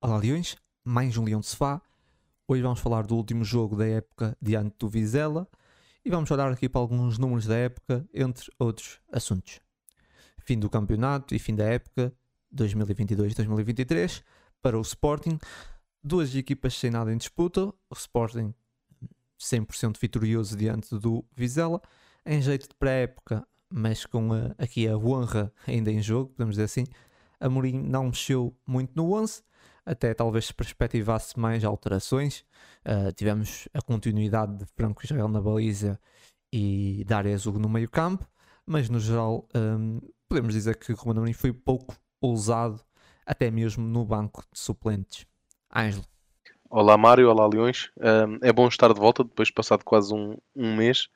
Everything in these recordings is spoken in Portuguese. Olá Leões, mais um Leão de Sofá. Hoje vamos falar do último jogo da época diante do Vizela e vamos olhar aqui para alguns números da época, entre outros assuntos. Fim do campeonato e fim da época 2022-2023 para o Sporting. Duas equipas sem nada em disputa, o Sporting 100% vitorioso diante do Vizela, em jeito de pré-época, mas com aqui a honra ainda em jogo, podemos dizer assim. Amorim não mexeu muito no 11, até talvez se perspectivasse mais alterações. Tivemos a continuidade de Franco Israel na baliza e Dário Essugo no meio campo, mas no geral podemos dizer que Ruben Amorim foi pouco ousado, até mesmo no banco de suplentes. Ângelo. Olá Mário, olá Leões. É bom estar de volta depois de passado quase um mês.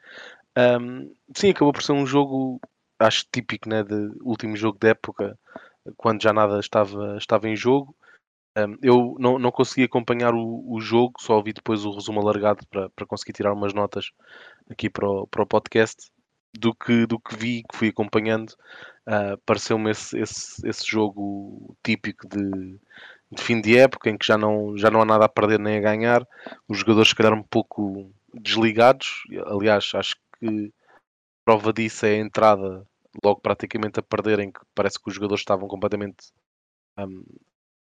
Sim, acabou por ser um jogo, acho típico, né, de último jogo da época, quando já nada estava em jogo. Eu não consegui acompanhar o jogo, só ouvi depois o resumo alargado para conseguir tirar umas notas aqui para o podcast. Do que vi, que fui acompanhando, pareceu-me esse jogo típico de fim de época, em que já não há nada a perder nem a ganhar. Os jogadores se calhar um pouco desligados. Aliás, acho que prova disso é a entrada logo praticamente a perder, em que parece que os jogadores estavam completamente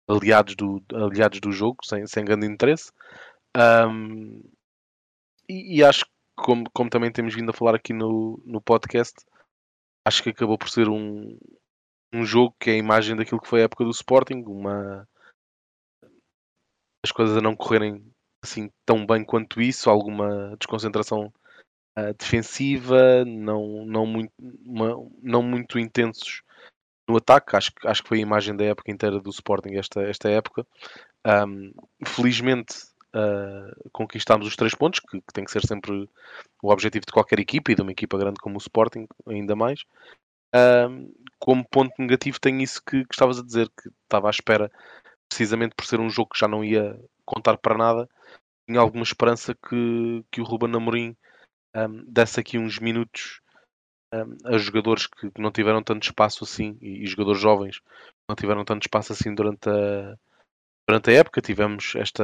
aliados do jogo, sem grande interesse. E acho que, como também temos vindo a falar aqui no podcast, acho que acabou por ser um jogo que é a imagem daquilo que foi a época do Sporting, as coisas a não correrem assim tão bem quanto isso, alguma desconcentração defensiva, não muito intensos no ataque. Acho que foi a imagem da época inteira do Sporting esta época. Felizmente conquistámos os 3 pontos, que tem que ser sempre o objetivo de qualquer equipa, e de uma equipa grande como o Sporting ainda mais. Como ponto negativo tem isso que estavas a dizer, que estava à espera, precisamente por ser um jogo que já não ia contar para nada. Tinha alguma esperança que o Ruben Amorim desse aqui uns minutos a jogadores que não tiveram tanto espaço assim, e jogadores jovens que não tiveram tanto espaço assim durante a época. Tivemos esta,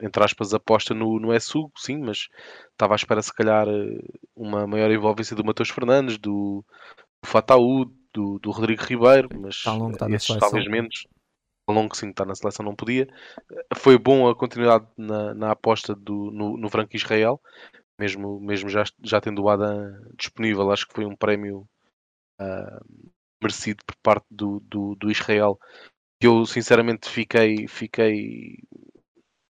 entre aspas, aposta no Essugo, sim, mas estava à espera se calhar uma maior envolvência do Matheus Fernandes, do Fatawu, do Rodrigo Ribeiro, mas esses talvez menos. Longo, sim, está na seleção, não podia. Foi bom a continuidade na aposta no Franco Israel, mesmo já tendo o Adam disponível. Acho que foi um prémio merecido por parte do Israel. Eu sinceramente fiquei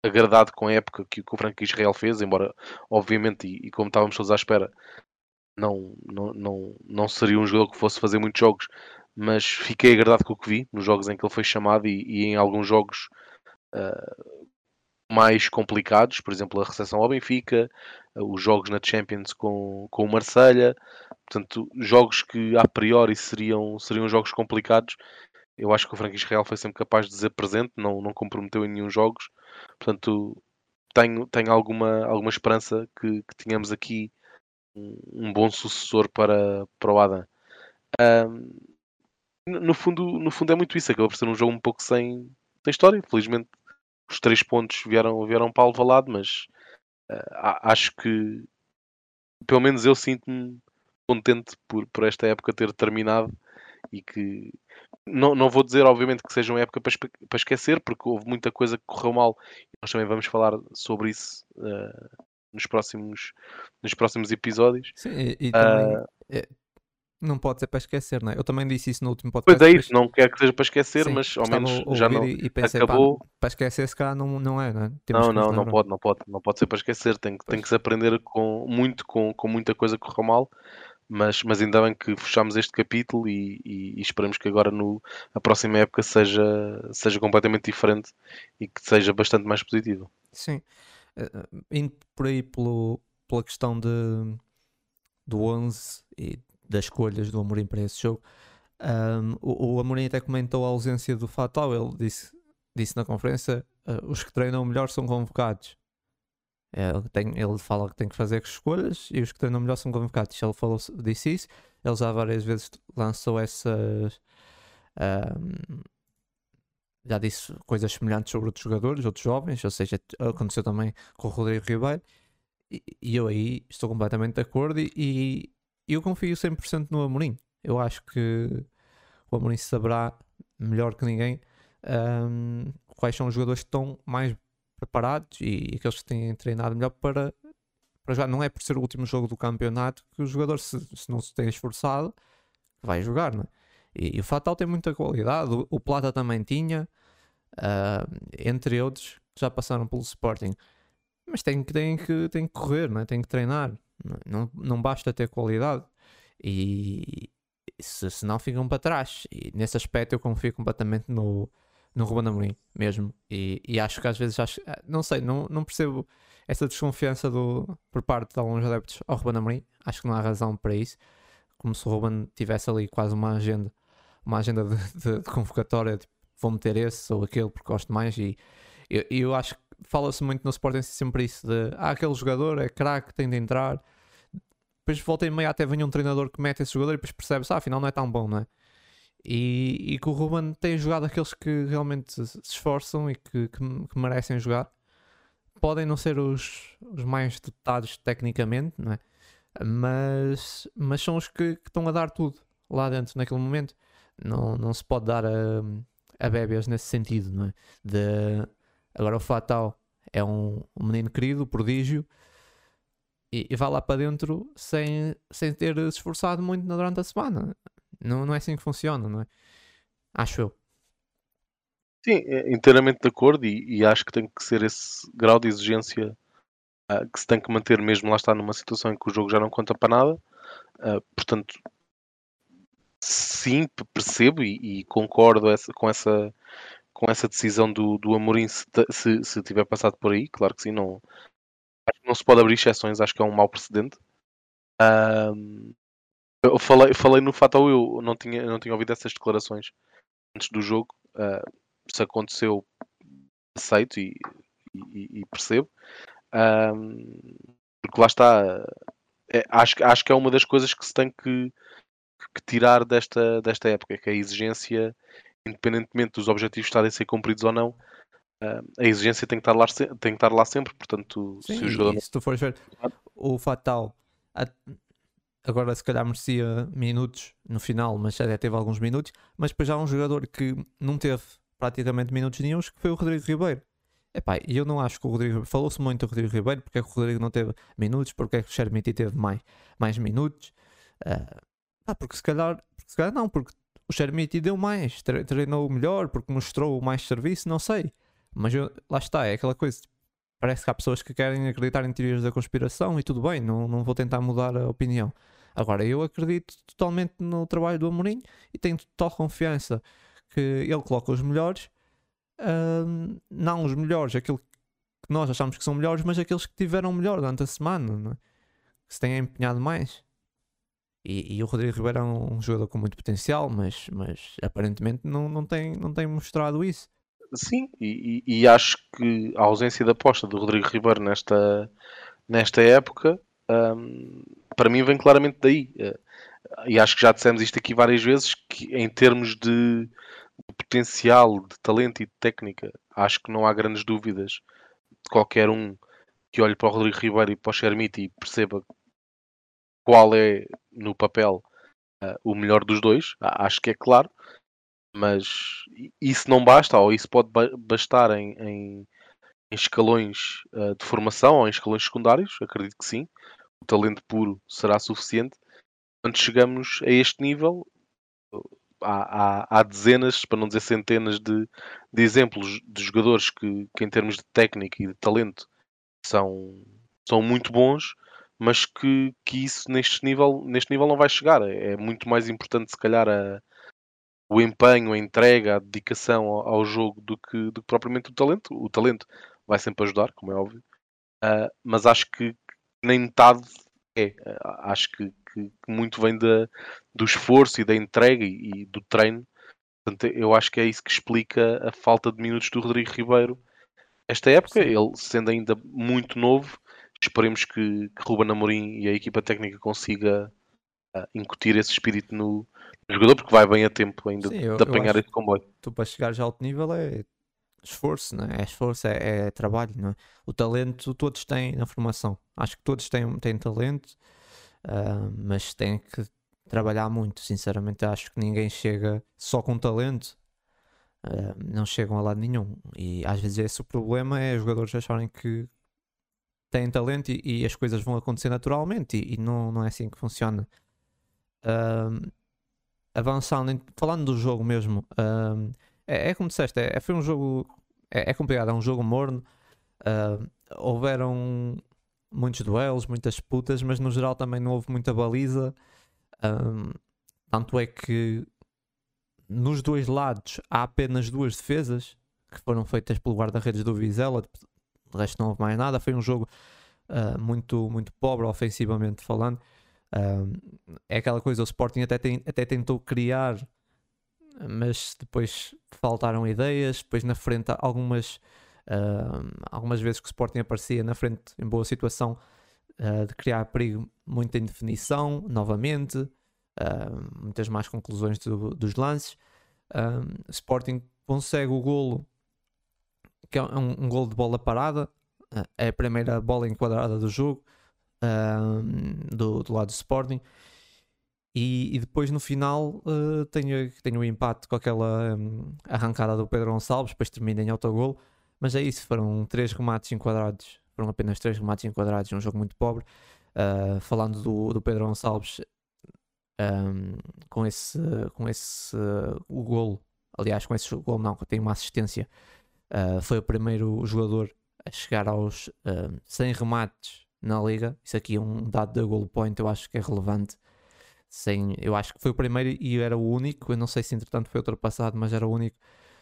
agradado com a época que o Franco Israel fez, embora obviamente, e como estávamos todos à espera, não seria um jogador que fosse fazer muitos jogos, mas fiquei agradado com o que vi nos jogos em que ele foi chamado, e em alguns jogos mais complicados, por exemplo a recepção ao Benfica, os jogos na Champions com o Marselha, portanto jogos que a priori seriam jogos complicados. Eu acho que o Franco Israel foi sempre capaz de dizer presente, não comprometeu em nenhum jogos. Portanto, tenho alguma esperança que tenhamos aqui um bom sucessor para o Adam. No fundo é muito isso. Acabou por ser um jogo um pouco sem história. Felizmente os 3 pontos vieram para Alvalade, mas acho que pelo menos eu sinto-me contente por esta época ter terminado, e que não vou dizer, obviamente, que seja uma época para esquecer, porque houve muita coisa que correu mal. Nós também vamos falar sobre isso nos próximos episódios. Sim, e também não pode ser para esquecer, não é? Eu também disse isso no último podcast. Pois é, isso, não quero que seja para esquecer, sim, mas ao menos já não pensei, acabou. Pá, para esquecer, se calhar não é, não é? Não pode ser para esquecer. Tem que se aprender com muita coisa que correu mal. Mas ainda bem que fechámos este capítulo, e esperamos que agora a próxima época seja completamente diferente e que seja bastante mais positiva. Sim. Indo por aí pela questão do 11 e das escolhas do Amorim para esse jogo, o Amorim até comentou a ausência do Fatal. Ele disse na conferência, os que treinam melhor são convocados. Ele fala que tem que fazer escolhas e os que treinam melhor são convocados. Ele disse isso. Ele já várias vezes lançou essas já disse coisas semelhantes sobre outros jogadores, outros jovens, ou seja, aconteceu também com o Rodrigo Ribeiro, e eu aí estou completamente de acordo, e eu confio 100% no Amorim. Eu acho que o Amorim saberá melhor que ninguém quais são os jogadores que estão mais preparados e aqueles que têm treinado melhor para jogar. Não é por ser o último jogo do campeonato que o jogador, se não se tem esforçado, vai jogar, não é? E o Fatawu tem muita qualidade, o Plata também tinha, entre outros que já passaram pelo Sporting, mas tem que correr, não é? Tem que treinar, não basta ter qualidade, e se não ficam para trás, e nesse aspecto eu confio completamente no Ruben Amorim mesmo, e acho que às vezes, não percebo essa desconfiança por parte de alguns adeptos ao Ruben Amorim. Acho que não há razão para isso, como se o Ruben tivesse ali quase uma agenda de convocatória, tipo, vou meter esse ou aquele porque gosto mais, e eu acho que fala-se muito no Sporting sempre isso de aquele jogador é craque, tem de entrar, depois volta e meia até vem um treinador que mete esse jogador e depois percebe-se, afinal não é tão bom, não é? E que o Ruben tem jogado aqueles que realmente se esforçam e que merecem jogar. Podem não ser os mais dotados tecnicamente, não é? Mas são os que estão a dar tudo lá dentro naquele momento. Não se pode dar a bebês nesse sentido, não é? Agora o Fatawu é um menino querido, prodígio, e vai lá para dentro sem ter se esforçado muito durante a semana. Não é assim que funciona, não é? Acho eu. Sim, é inteiramente de acordo, e acho que tem que ser esse grau de exigência que se tem que manter mesmo, lá está, numa situação em que o jogo já não conta para nada. Portanto, sim, percebo e concordo com essa decisão do Amorim, se tiver passado por aí, claro que sim. Acho que não se pode abrir exceções, acho que é um mau precedente. Eu falei no Fatawu, eu não tinha ouvido essas declarações antes do jogo. Se aconteceu, aceito e percebo. Porque lá está, acho que é uma das coisas que se tem que tirar desta época, que a exigência, independentemente dos objetivos estarem a ser cumpridos ou não, a exigência tem que estar lá sempre. Portanto, sim, se o jogador... se tu fores ver o Fatawu, agora se calhar merecia minutos no final, mas já teve alguns minutos, mas depois já há um jogador que não teve praticamente minutos nenhum, que foi o Rodrigo Ribeiro. Epá, eu não acho que o Rodrigo... Falou-se muito do Rodrigo Ribeiro, porque é que o Rodrigo não teve minutos, porque é que o Chermiti teve mais minutos. Porque se calhar não, porque o Chermiti deu mais, treinou melhor, porque mostrou mais serviço, não sei. Mas lá está, é aquela coisa, parece que há pessoas que querem acreditar em teorias da conspiração, e tudo bem, não vou tentar mudar a opinião. Agora, eu acredito totalmente no trabalho do Amorim, e tenho total confiança que ele coloca os melhores. Não os melhores, aquilo que nós achamos que são melhores, mas aqueles que tiveram melhor durante a semana, não é? Que se tenham empenhado mais. E o Rodrigo Ribeiro é um jogador com muito potencial, mas aparentemente não tem mostrado isso. Sim, e acho que a ausência da aposta do Rodrigo Ribeiro nesta época, para mim, vem claramente daí. E acho que já dissemos isto aqui várias vezes, que em termos de potencial, de talento e de técnica, acho que não há grandes dúvidas de qualquer um que olhe para o Rodrigo Ribeiro e para o Chermiti e perceba qual é, no papel, o melhor dos dois. Acho que é claro, mas isso não basta, ou isso pode bastar em escalões de formação ou em escalões secundários. Acredito que sim, o talento puro será suficiente. Quando chegamos a este nível, há dezenas, para não dizer centenas, de exemplos de jogadores que em termos de técnica e de talento são muito bons, mas que isso neste nível não vai chegar. É muito mais importante, se calhar, o empenho, a entrega, a dedicação ao jogo do que propriamente o talento. O talento vai sempre ajudar, como é óbvio, mas acho que nem metade é. Acho que muito vem do esforço e da entrega e do treino. Portanto, eu acho que é isso que explica a falta de minutos do Rodrigo Ribeiro esta época. Ele, sendo ainda muito novo, esperemos que Ruben Amorim e a equipa técnica consiga incutir esse espírito no jogador, porque vai bem a tempo ainda. Sim, de apanhar esse comboio. Tu para chegares a alto nível é esforço, não é? É esforço, é trabalho, não é? O talento todos têm na formação. Acho que todos têm talento, mas têm que trabalhar muito. Sinceramente, acho que ninguém chega só com talento. Não chegam a lado nenhum. E às vezes esse o problema é os jogadores acharem que têm talento e as coisas vão acontecer naturalmente, e não é assim que funciona. Avançando, falando do jogo mesmo, é como disseste, foi um jogo complicado, é um jogo morno. Houveram muitos duelos, muitas disputas, mas no geral também não houve muita baliza. Tanto é que nos dois lados há apenas duas defesas que foram feitas pelo guarda-redes do Vizela, de resto não houve mais nada. Foi um jogo muito pobre ofensivamente falando. É aquela coisa, o Sporting até tentou criar, mas depois faltaram ideias. Depois na frente algumas vezes que o Sporting aparecia na frente em boa situação de criar perigo, muita indefinição novamente. Muitas mais conclusões dos lances. Sporting consegue o golo, que é um golo de bola parada, é a primeira bola enquadrada do jogo, do lado do Sporting, e depois no final tem o empate com aquela arrancada do Pedro Gonçalves, depois termina em autogolo. Mas é isso, foram 3 remates enquadrados, foram apenas 3 remates enquadrados, um jogo muito pobre. Falando do Pedro Gonçalves, o golo, aliás, com esse golo não, tem uma assistência. Foi o primeiro jogador a chegar aos 100 remates na liga. Isso aqui é um dado da goal point, eu acho que é relevante. Eu acho que foi o primeiro e era o único, eu não sei se entretanto foi ultrapassado, mas era o único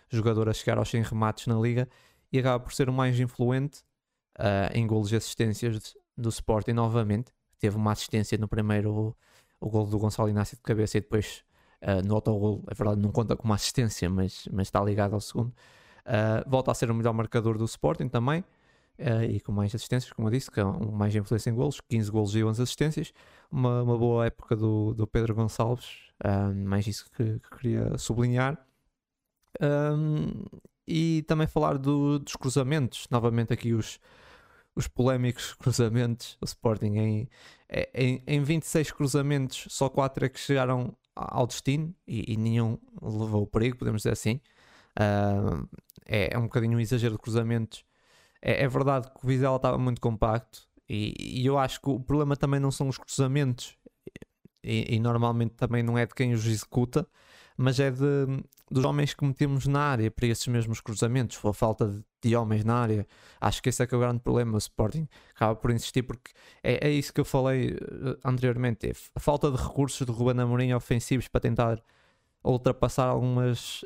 jogador a chegar aos 100 remates na liga, e acaba por ser o mais influente em golos e assistências do Sporting novamente. Teve uma assistência no primeiro, o gol do Gonçalo Inácio de cabeça, e depois no autogol, é verdade, não conta como assistência, mas está ligado ao segundo. Volta a ser o melhor marcador do Sporting também, e com mais assistências, como eu disse, com mais influência em golos, 15 golos e 11 assistências. Uma boa época do Pedro Gonçalves, mais isso que queria sublinhar. E também falar dos cruzamentos, novamente aqui os polémicos cruzamentos. O Sporting em 26 cruzamentos, só 4 é que chegaram ao destino, e nenhum levou o perigo, podemos dizer assim. É um bocadinho um exagero de cruzamentos. É verdade que o Vizela estava muito compacto, e eu acho que o problema também não são os cruzamentos, e normalmente também não é de quem os executa, mas é dos homens que metemos na área para esses mesmos cruzamentos. Foi a falta de homens na área. Acho que esse é que é o grande problema. O Sporting acaba por insistir, porque é isso que eu falei anteriormente. A falta de recursos do Ruben Amorim ofensivos para tentar ultrapassar algumas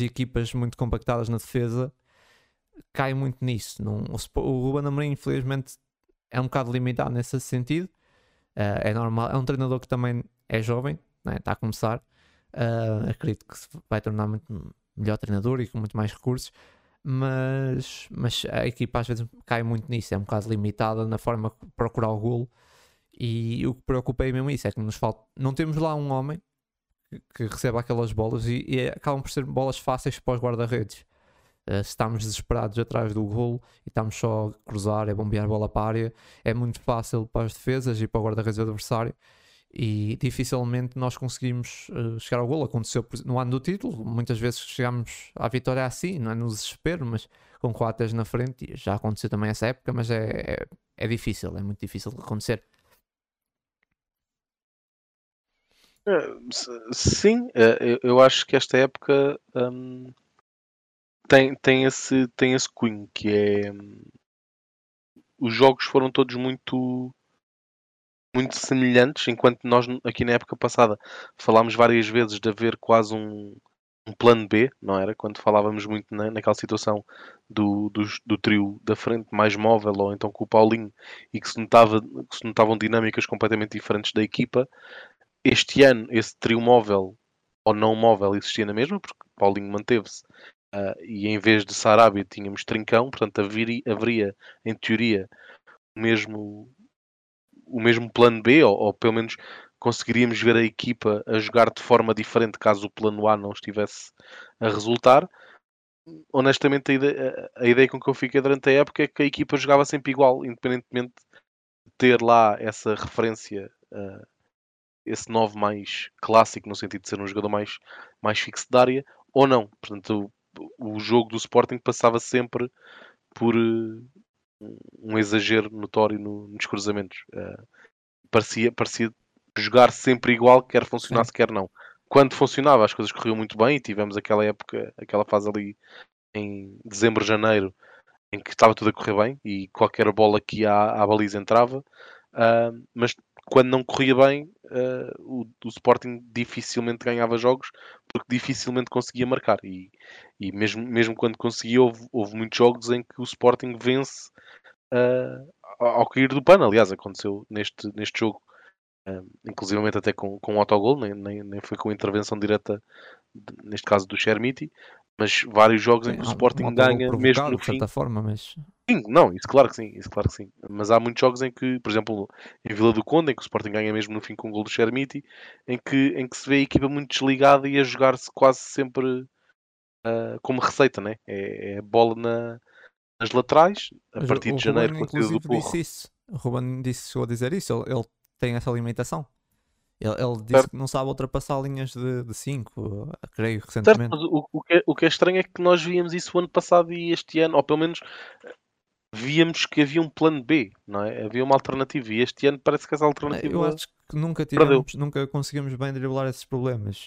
equipas muito compactadas na defesa, cai muito nisso. O Ruben Amorim, infelizmente, é um bocado limitado nesse sentido. É normal. É um treinador que também é jovem, né? Está a começar. Acredito que se vai tornar muito melhor treinador e com muito mais recursos, mas a equipa às vezes cai muito nisso, é um bocado limitada na forma de procurar o golo. E o que preocupa é mesmo isso, é que não temos lá um homem que receba aquelas bolas, e acabam por ser bolas fáceis para os guarda-redes. Se estamos desesperados atrás do golo e estamos só a cruzar, a bombear bola para a área, é muito fácil para as defesas e para o guarda-redes adversário, e dificilmente nós conseguimos chegar ao golo. Aconteceu no ano do título, muitas vezes chegámos à vitória assim, não é no desespero, mas com Coates na frente. Já aconteceu também essa época, mas é difícil, é muito difícil de acontecer. Sim, eu acho que esta época tem esse cunho, que é... os jogos foram todos muito semelhantes, enquanto nós aqui na época passada falámos várias vezes de haver quase um plano B, não era? Quando falávamos muito naquela situação do trio da frente mais móvel, ou então com o Paulinho, e que se notavam dinâmicas completamente diferentes da equipa. Este ano esse trio móvel ou não móvel existia na mesma, porque Paulinho manteve-se, e em vez de Sarabia tínhamos Trincão, portanto haveria em teoria o mesmo plano B, ou pelo menos conseguiríamos ver a equipa a jogar de forma diferente caso o plano A não estivesse a resultar. Honestamente, a ideia com que eu fiquei durante a época é que a equipa jogava sempre igual, independentemente de ter lá essa referência, esse 9 mais clássico, no sentido de ser um jogador mais fixo de área, ou não. Portanto, o jogo do Sporting passava sempre por um exagero notório nos cruzamentos. Parecia jogar sempre igual, quer funcionasse, sim, quer não. Quando funcionava, as coisas corriam muito bem e tivemos aquela época, aquela fase ali em dezembro, janeiro, em que estava tudo a correr bem e qualquer bola que à baliza entrava. Mas quando não corria bem, o Sporting dificilmente ganhava jogos porque dificilmente conseguia marcar. E mesmo quando conseguia, houve muitos jogos em que o Sporting vence ao cair do pano. Aliás, aconteceu neste jogo. Inclusivamente até com um autogol, nem foi com intervenção direta, neste caso do Chermiti, mas vários jogos em que o Sporting ganha mesmo no fim. De certa forma, mas... Sim, não, isso claro que sim. Mas há muitos jogos em que, por exemplo, em Vila do Conde, em que o Sporting ganha mesmo no fim com o gol do Chermiti, em que se vê a equipa muito desligada e a jogar-se quase sempre como receita, né? É bola nas laterais, a partir de janeiro, com a partida do Porro. O Ruben chegou a dizer isso, ele tem essa limitação. Ele disse que não sabe ultrapassar linhas de 5, creio, recentemente. Certo, o que é estranho é que nós víamos isso o ano passado e este ano, ou pelo menos víamos que havia um plano B, não é? Havia uma alternativa e este ano parece que essa alternativa... Eu acho que nunca conseguimos bem driblar esses problemas.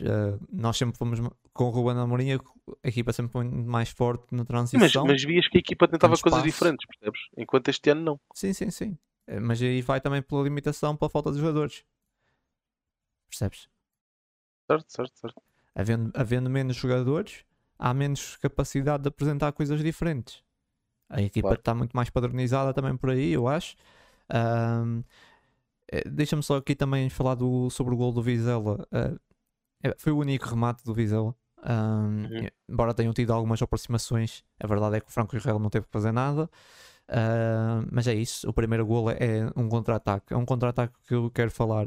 Nós sempre fomos, com o Ruben Amorim, a equipa sempre foi mais forte na transição. Mas vias que a equipa tentava coisas diferentes, percebes? Enquanto este ano não. Sim. Mas aí vai também pela limitação, pela falta de jogadores. Percebes? Certo. Havendo menos jogadores, há menos capacidade de apresentar coisas diferentes. A equipa está muito mais padronizada também por aí, eu acho. Deixa-me só aqui também falar sobre o gol do Vizela. Foi o único remate do Vizela. Embora tenham tido algumas aproximações, a verdade é que o Franco Israel não teve que fazer nada. Mas é isso, o primeiro golo é um contra-ataque. É um contra-ataque que eu quero falar.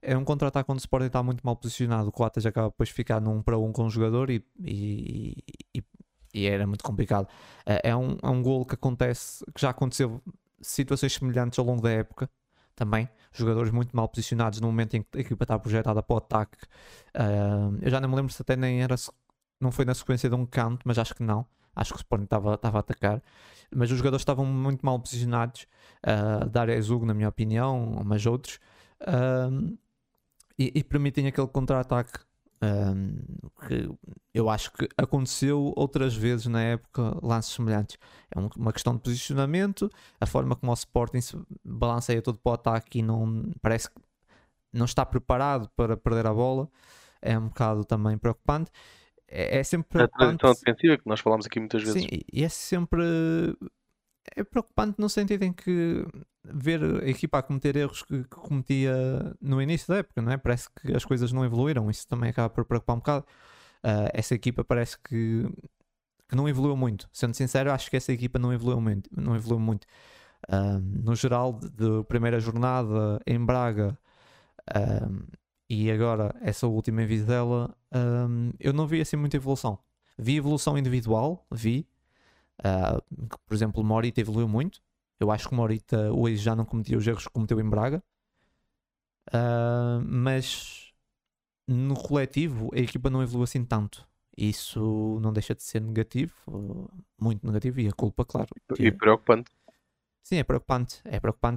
É um contra-ataque onde o Sporting está muito mal posicionado. O Coates acaba depois de ficar num para um com o jogador e era muito complicado. É um golo que acontece, que já aconteceu situações semelhantes ao longo da época também. Jogadores muito mal posicionados no momento em que a equipa está projetada para o ataque. Eu já não me lembro se até nem era, não foi na sequência de um canto, mas acho que não. Acho que o Sporting estava a atacar, mas os jogadores estavam muito mal posicionados, Dário Essugo, na minha opinião, mas outros, e permitem aquele contra-ataque, que eu acho que aconteceu outras vezes na época, lances semelhantes. É uma questão de posicionamento, a forma como o Sporting se balanceia todo para o ataque e não, parece que não está preparado para perder a bola, é um bocado também preocupante. É sempre preocupante. A transição defensiva que nós falámos aqui muitas vezes. Sim, e é sempre preocupante no sentido em que ver a equipa a cometer erros que cometia no início da época, não é? Parece que as coisas não evoluíram, isso também acaba por preocupar um bocado. Essa equipa parece que não evoluiu muito. Sendo sincero, acho que essa equipa não evoluiu muito. No geral, de primeira jornada em Braga, e agora, essa última em Vizela, eu não vi assim muita evolução. Vi evolução individual, por exemplo, o Morita evoluiu muito. Eu acho que o Morita hoje já não cometia os erros que cometeu em Braga. Mas, no coletivo, a equipa não evoluiu assim tanto. Isso não deixa de ser negativo, muito negativo, e a culpa, claro. E preocupante. Sim, é preocupante,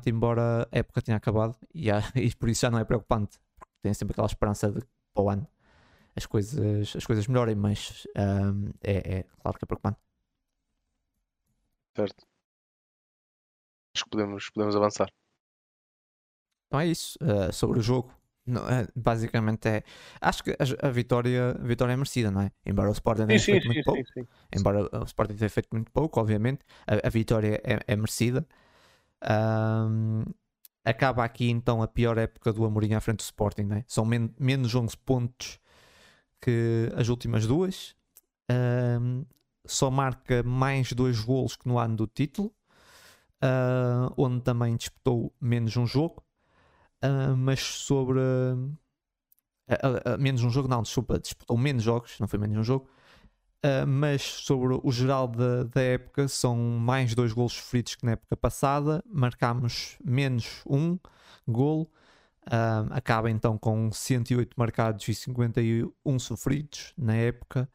embora a época tenha acabado, e por isso já não é preocupante. Tem sempre aquela esperança de que para o ano as coisas melhorem, mas é claro que é preocupante. Certo. Acho que podemos avançar. Então é isso. Sobre o jogo, não, basicamente é... Acho que a vitória é merecida, não é? Embora o Sporting tenha feito muito pouco. Obviamente. A vitória é merecida. Acaba aqui então a pior época do Amorim à frente do Sporting, não é? São menos 11 pontos que as últimas duas, só marca mais 2 golos que no ano do título, onde também disputou menos um jogo, mas sobre menos um jogo, não, desculpa, disputou menos jogos, não foi menos um jogo, mas sobre o geral da época, são mais 2 golos sofridos que na época passada, marcámos menos 1 golo, acaba então com 108 marcados e 51 sofridos na época.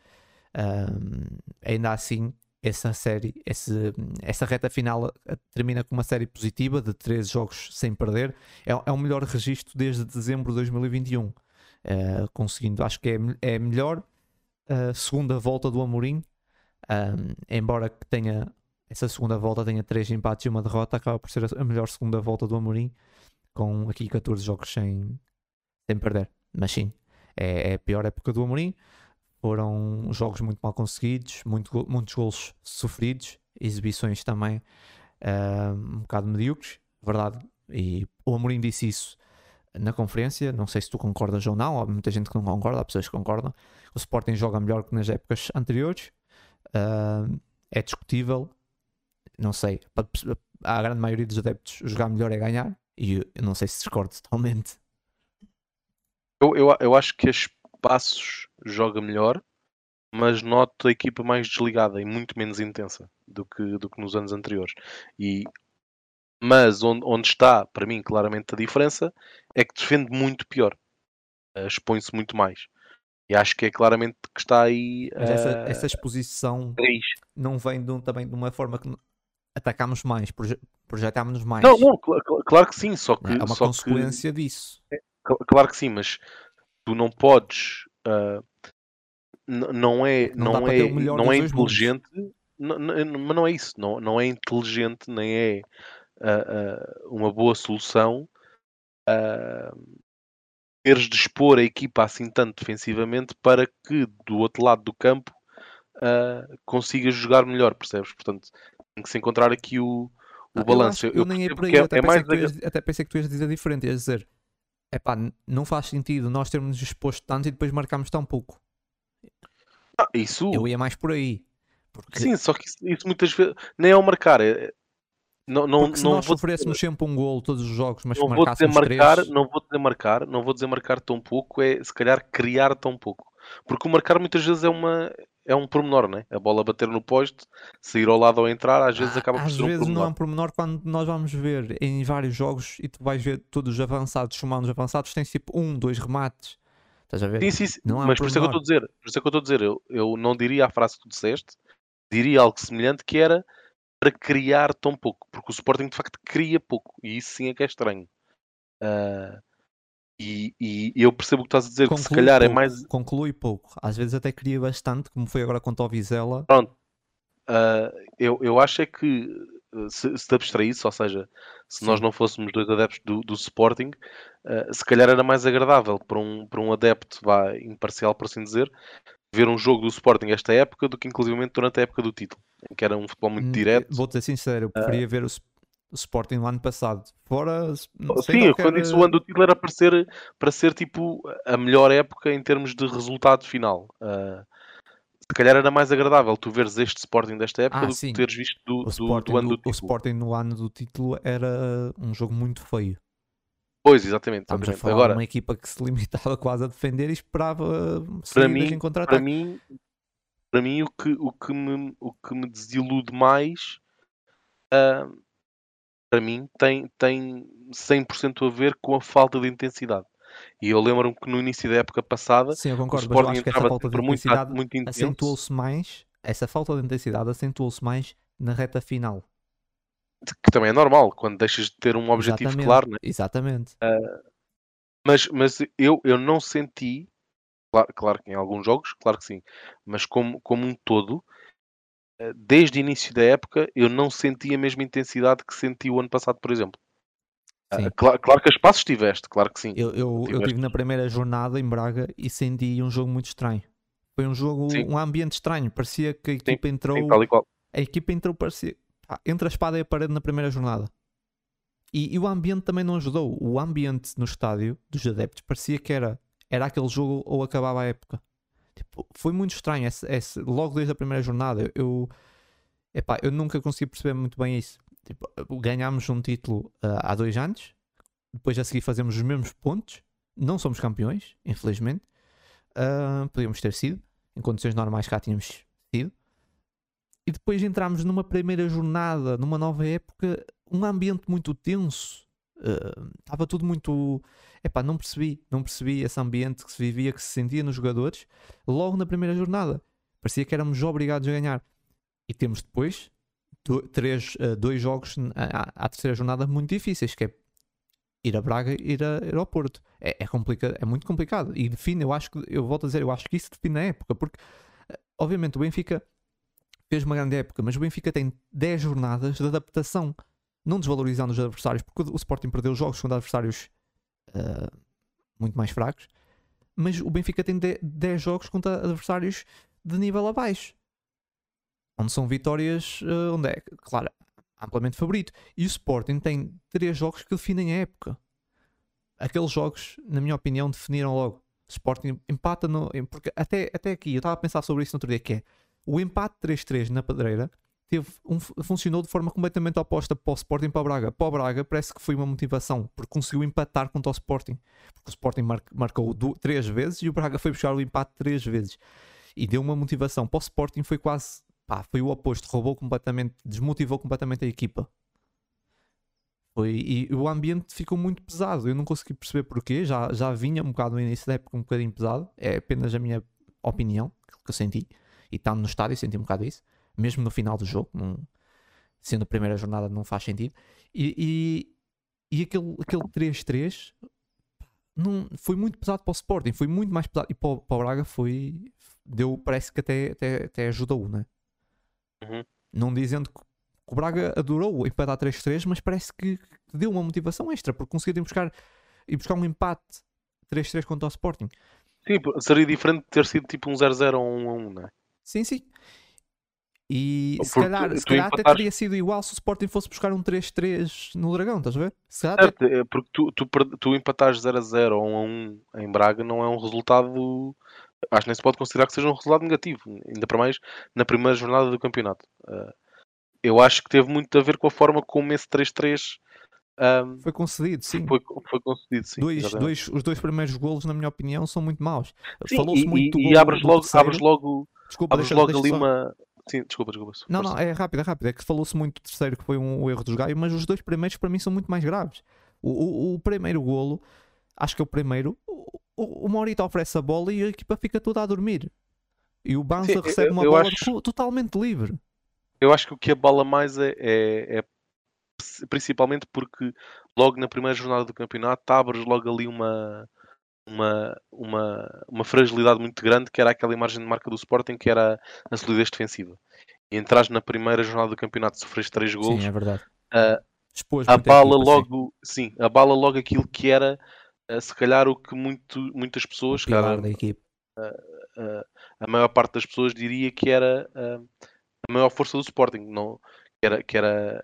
Ainda assim, essa série, essa reta final termina com uma série positiva de 13 jogos sem perder. É o melhor registro desde dezembro de 2021, conseguindo, acho que é a melhor segunda volta do Amorim, embora que tenha, essa segunda volta tenha 3 empates e 1 derrota, acaba por ser a melhor segunda volta do Amorim, com aqui 14 jogos sem perder. Mas sim, é a pior época do Amorim. Foram jogos muito mal conseguidos, muitos golos sofridos, exibições também um bocado medíocres, verdade. E o Amorim disse isso na conferência, não sei se tu concordas ou não, há muita gente que não concorda, há pessoas que concordam. O Sporting joga melhor que nas épocas anteriores, é discutível, não sei, a grande maioria dos adeptos jogar melhor é ganhar, e eu não sei se discordo totalmente. Eu acho que as Passos joga melhor, mas noto a equipa mais desligada e muito menos intensa do que nos anos anteriores. Mas onde está, para mim, claramente a diferença é que defende muito pior, expõe-se muito mais. E acho que é claramente que está aí. Mas essa exposição não vem também de uma forma que atacámos mais, projetámos-nos mais. Não, claro que sim, só que é uma consequência disso. Claro que sim, mas tu não podes, não é inteligente, mas não é isso, não é inteligente, nem é uma boa solução teres de expor a equipa assim tanto defensivamente para que do outro lado do campo consigas jogar melhor, percebes? Portanto, tem que se encontrar aqui o balanço. Eu nem ia por aí, até pensei que tu ias dizer diferente, ias dizer: epá, não faz sentido nós termos exposto tanto e depois marcarmos tão pouco. Isso... Eu ia mais por aí. Porque... Sim, só que isso muitas vezes... Nem é o marcar. Não, se não nós oferecemos sempre um golo todos os jogos, mas não marcássemos três... Não vou demarcar tão pouco, é se calhar criar tão pouco. Porque o marcar muitas vezes é um pormenor, não é? A bola bater no poste, sair ao lado ou entrar, às vezes acaba por ser um pormenor. Às vezes não é um pormenor, quando nós vamos ver em vários jogos e tu vais ver todos os avançados, somando os avançados, tens tipo 1, 2 remates. Estás a ver? Sim. Não é, mas por isso é que eu estou a dizer, eu não diria a frase que tu disseste, diria algo semelhante, que era para criar tão pouco, porque o Sporting de facto cria pouco, e isso sim é que é estranho. E eu percebo o que estás a dizer, conclui que se calhar pouco, é mais... Conclui pouco. Às vezes até cria bastante, como foi agora contra o Vizela. Pronto. Eu acho é que se te abstraísse, ou seja, se Sim. nós não fôssemos 2 adeptos do Sporting, se calhar era mais agradável para um adepto, vá, imparcial, por assim dizer, ver um jogo do Sporting esta época do que inclusivamente durante a época do título, em que era um futebol muito direto. Vou-te ser sincero, eu preferia ver o Sporting no ano passado. Fora, sim, quando isso o ano do título era para ser tipo a melhor época em termos de resultado final. Se calhar era mais agradável tu veres este Sporting desta época do que teres visto do ano do título. O Sporting no ano do título era um jogo muito feio. Pois, exatamente. Estamos a falar agora de uma equipa que se limitava quase a defender e esperava saídas em contra-ataque. Para mim o que me desilude mais... para mim tem 100% a ver com a falta de intensidade. E eu lembro-me que no início da época passada... Sim, eu concordo, o Sporting, mas eu acho que essa falta de intensidade muito acentuou-se mais, essa falta de intensidade acentuou-se mais na reta final. Que também é normal, quando deixas de ter um objetivo Exatamente. Claro. Né? Exatamente. Mas eu não senti, claro que em alguns jogos, claro que sim, mas como um todo... Desde o início da época eu não senti a mesma intensidade que senti o ano passado, por exemplo. Claro que as passos tiveste, claro que sim. Eu estive na primeira jornada em Braga e senti um jogo muito estranho. Foi um jogo, sim. um ambiente estranho. Parecia que a equipa entrou. Sim, tal e qual. A equipa entrou, parecia entre a espada e a parede na primeira jornada. E o ambiente também não ajudou. O ambiente no estádio dos adeptos parecia que era aquele jogo ou acabava a época. Tipo, foi muito estranho, logo desde a primeira jornada eu nunca consegui perceber muito bem isso. Tipo, ganhámos um título há 2 anos Depois a seguir fazemos os mesmos pontos. Não somos campeões, infelizmente. Podíamos ter sido. Em condições normais cá tínhamos sido. E depois entramos numa primeira jornada, numa nova época, um ambiente muito tenso. Estava tudo muito... Epá, não percebi esse ambiente que se vivia, que se sentia nos jogadores logo na primeira jornada. Parecia que éramos obrigados a ganhar. E temos depois dois jogos à terceira jornada muito difíceis, que é ir a Braga e ir ao Porto. É muito complicado. E define, eu volto a dizer, eu acho que isso define a época, porque obviamente o Benfica fez uma grande época, mas o Benfica tem 10 jornadas de adaptação, não desvalorizando os adversários, porque o Sporting perdeu jogos contra adversários muito mais fracos, mas o Benfica tem 10 jogos contra adversários de nível abaixo, onde são vitórias, onde é, claro, amplamente favorito. E o Sporting tem 3 jogos que definem a época. Aqueles jogos, na minha opinião, definiram logo. O Sporting empata, porque até aqui, eu estava a pensar sobre isso no outro dia, que é o empate 3-3 na Pedreira, funcionou de forma completamente oposta para o Sporting e para o Braga. Para o Braga parece que foi uma motivação, porque conseguiu empatar contra o Sporting, porque o Sporting marcou 3 vezes e o Braga foi buscar o empate 3 vezes e deu uma motivação. Para o Sporting foi quase, foi o oposto, roubou completamente, desmotivou completamente a equipa. E o ambiente ficou muito pesado, eu não consegui perceber porquê. Já vinha um bocado no início da época um bocadinho pesado, é apenas a minha opinião, aquilo que eu senti, e estando no estádio senti um bocado isso. Mesmo no final do jogo, sendo a primeira jornada, não faz sentido. E aquele 3-3 foi muito pesado para o Sporting, foi muito mais pesado. E para o Braga parece que até ajudou, né? Uhum. Não dizendo que o Braga adorou empatar 3-3, mas parece que deu uma motivação extra, porque conseguiram ir buscar um empate 3-3 contra o Sporting. Sim, seria diferente de ter sido tipo um 0-0 ou um 1-1, não é? Sim, sim. E se calhar até teria sido igual se o Sporting fosse buscar um 3-3 no Dragão, estás a ver? Certo, é porque tu empatares 0-0 ou 1-1 em Braga não é um resultado, acho que nem se pode considerar que seja um resultado negativo, ainda para mais na primeira jornada do campeonato. Eu acho que teve muito a ver com a forma como esse 3-3 foi concedido, sim. Foi concedido, sim. Os dois primeiros golos, na minha opinião, são muito maus. Falou-se muito. E abres logo ali uma... Sim, desculpa. Não, é rápido. É que falou-se muito do terceiro, que foi um erro dos Gaio, mas os dois primeiros para mim são muito mais graves. O primeiro golo, acho que é o primeiro, o Morita oferece a bola e a equipa fica toda a dormir. E o Banza recebe uma bola totalmente livre. Eu acho que o que abala mais é principalmente porque logo na primeira jornada do campeonato abres logo ali uma fragilidade muito grande, que era aquela imagem de marca do Sporting, que era a solidez defensiva. E entras na primeira jornada do campeonato, sofres 3 golos. Sim, é verdade. Abala logo aquilo que era, se calhar, o que muitas pessoas, o pilar da equipe. A maior parte das pessoas diria que era a maior força do Sporting, não? Que era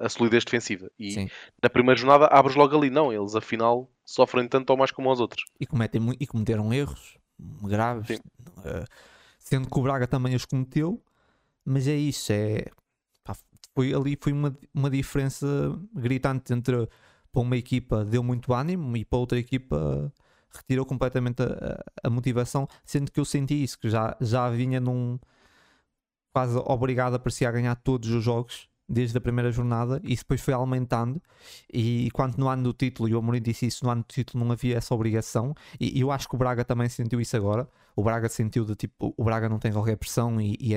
a solidez defensiva. E sim, na primeira jornada abres logo ali. Não, eles afinal sofrem tanto ou mais como os outros. E cometeram erros graves. Sendo que o Braga também os cometeu. Mas é isso. Foi uma diferença gritante entre... Para uma equipa deu muito ânimo e para outra equipa retirou completamente a motivação. Sendo que eu senti isso, que já vinha num... quase obrigado a parecer a ganhar todos os jogos desde a primeira jornada, e depois foi aumentando. E quanto no ano do título, e o Amorim disse isso, no ano do título não havia essa obrigação, e eu acho que o Braga também sentiu isso agora. O Braga sentiu de tipo, o Braga não tem qualquer pressão e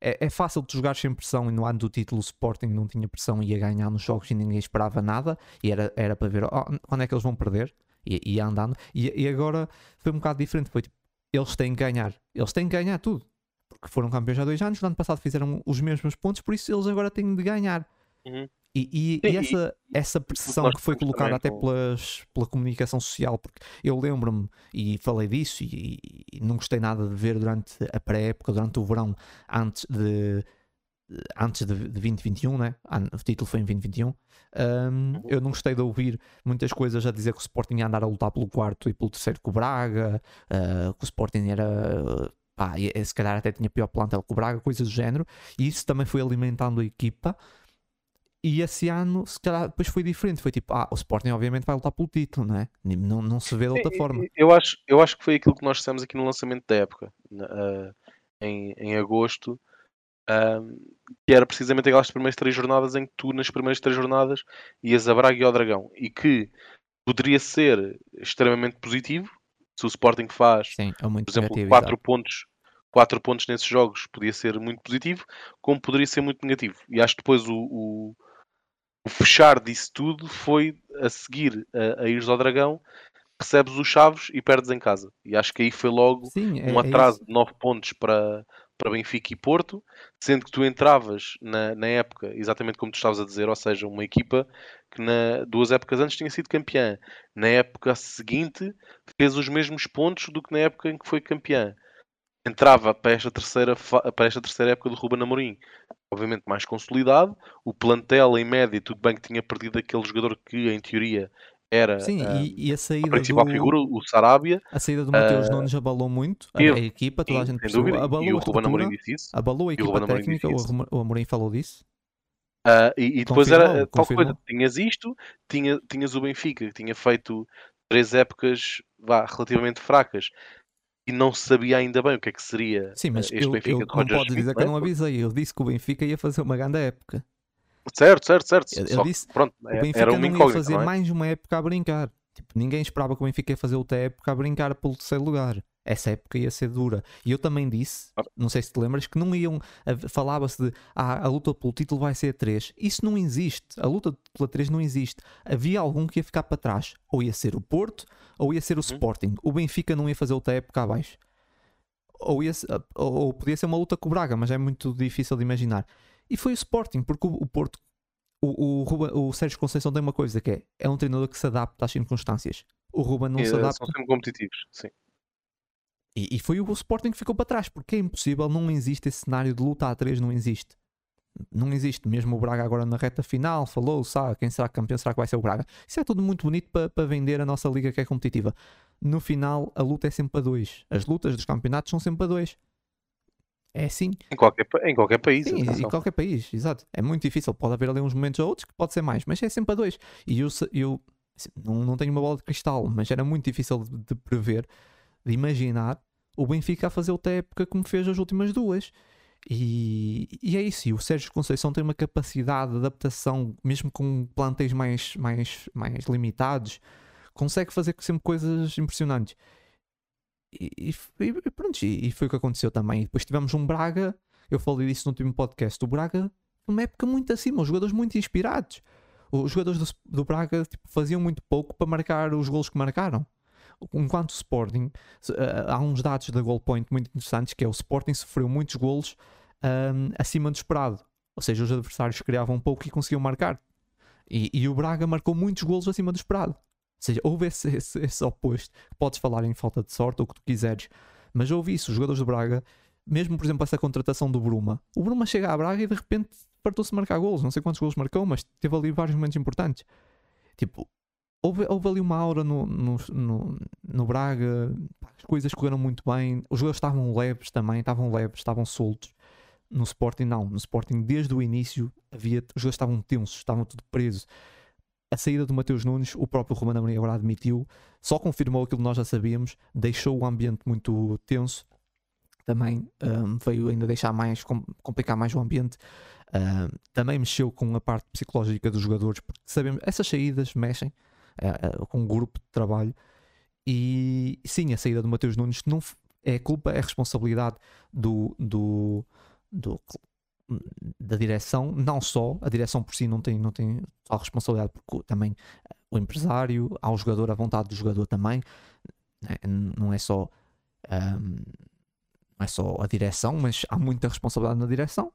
é fácil de jogar sem pressão, e no ano do título o Sporting não tinha pressão e ia ganhar nos jogos e ninguém esperava nada, e era para ver onde é que eles vão perder, e ia andando. E agora foi um bocado diferente, foi tipo, eles têm que ganhar tudo, que foram campeões há 2 anos, no ano passado fizeram os mesmos pontos, por isso eles agora têm de ganhar. Uhum. Essa pressão que foi colocada até pela comunicação social, porque eu lembro-me, e falei disso, e não gostei nada de ver durante a pré-época, durante o verão, antes de 2021, né? O título foi em 2021. Eu não gostei de ouvir muitas coisas a dizer que o Sporting ia andar a lutar pelo 4º e pelo 3º com o Braga, que o Sporting era... se calhar até tinha pior plantel que o Braga, coisas do género, e isso também foi alimentando a equipa. E esse ano, se calhar, depois foi diferente. Foi tipo, o Sporting obviamente vai lutar pelo título, não é? Não se vê de outra forma. Eu acho que foi aquilo que nós fizemos aqui no lançamento da época, em agosto, que era precisamente aquelas primeiras 3 jornadas em que tu, nas primeiras 3 jornadas, ias a Braga e ao Dragão. E que poderia ser extremamente positivo, se o Sporting faz, sim, é muito, por exemplo, 4 pontos nesses jogos, podia ser muito positivo, como poderia ser muito negativo. E acho que depois o fechar disso tudo foi a seguir a ires ao Dragão, recebes os Chaves e perdes em casa. E acho que aí foi logo um atraso de 9 pontos para Benfica e Porto, sendo que tu entravas na época, exatamente como tu estavas a dizer, ou seja, uma equipa que 2 épocas antes tinha sido campeã. Na época seguinte fez os mesmos pontos do que na época em que foi campeã. Entrava para esta terceira época do Ruben Amorim, obviamente mais consolidado, o plantel em média, tudo bem que tinha perdido aquele jogador que em teoria era a principal figura, o Sarabia. A saída do Matheus Nunes abalou muito a equipa, toda a gente percebeu, abalou a estrutura, abalou a equipa técnica, o Amorim falou disso. E depois era tal coisa, tinhas isto, tinhas o Benfica, que tinha feito 3 épocas relativamente fracas, e não sabia ainda bem o que é que seria. Sim, mas este Benfica de Roger Schmidt. Não pode dizer que eu não avisei. Eu disse que o Benfica ia fazer uma grande época. Certo. Eu disse, pronto, o Benfica era não ia fazer mais uma época a brincar. Tipo, ninguém esperava que o Benfica ia fazer outra época a brincar pelo terceiro lugar. Essa época ia ser dura. E eu também disse, não sei se te lembras, que não iam... Falava-se de a luta pelo título vai ser a 3. Isso não existe. A luta pela 3 não existe. Havia algum que ia ficar para trás. Ou ia ser o Porto, ou ia ser o Sporting. O Benfica não ia fazer outra época abaixo. Ou podia ser uma luta com o Braga, mas é muito difícil de imaginar. E foi o Sporting, porque o Porto... O Sérgio Conceição tem uma coisa que é um treinador que se adapta às circunstâncias. O Ruben não se adapta. São sempre competitivos, sim. E foi o Sporting que ficou para trás, porque é impossível, não existe esse cenário de luta a 3, não existe. Não existe, mesmo o Braga agora na reta final, falou, sabe, quem será campeão, será que vai ser o Braga? Isso é tudo muito bonito para vender a nossa liga que é competitiva. No final, a luta é sempre a 2. As lutas dos campeonatos são sempre a 2. É assim. Em qualquer país. Sim, em qualquer país, exato. É muito difícil, pode haver ali uns momentos ou outros que pode ser mais, mas é sempre a 2. E eu não tenho uma bola de cristal, mas era muito difícil de prever, de imaginar o Benfica a fazer outra época como fez as últimas 2. E é isso. E o Sérgio Conceição tem uma capacidade de adaptação, mesmo com plantéis mais limitados, consegue fazer sempre coisas impressionantes. E pronto, e foi o que aconteceu também. E depois tivemos um Braga, eu falei disso no último podcast, o Braga, numa época muito acima, os jogadores muito inspirados. Os jogadores do Braga faziam muito pouco para marcar os golos que marcaram. Enquanto o Sporting, há uns dados da goal point muito interessantes, que é o Sporting sofreu muitos golos acima do esperado, ou seja, os adversários criavam pouco e conseguiam marcar, e o Braga marcou muitos golos acima do esperado, ou seja, houve esse oposto. Podes falar em falta de sorte ou o que tu quiseres, mas houve isso. Os jogadores do Braga, mesmo por exemplo essa contratação do Bruma, o Bruma chega à Braga e de repente partou-se a marcar golos, não sei quantos golos marcou, mas teve ali vários momentos importantes. Tipo, Houve ali uma aura no Braga, as coisas correram muito bem, os jogadores estavam leves também, estavam soltos. No Sporting não, no Sporting desde o início os jogadores estavam tensos, estavam tudo presos. A saída do Matheus Nunes, o próprio Ruben Amorim agora admitiu, só confirmou aquilo que nós já sabíamos, deixou o ambiente muito tenso, também veio ainda deixar complicar mais o ambiente. Também mexeu com a parte psicológica dos jogadores, porque sabemos, essas saídas mexem com um grupo de trabalho. E sim, a saída do Matheus Nunes não é culpa, é responsabilidade da direção. Não só a direção por si não tem a responsabilidade, porque também o empresário, há o jogador, a vontade do jogador também, não é só a direção, mas há muita responsabilidade na direção.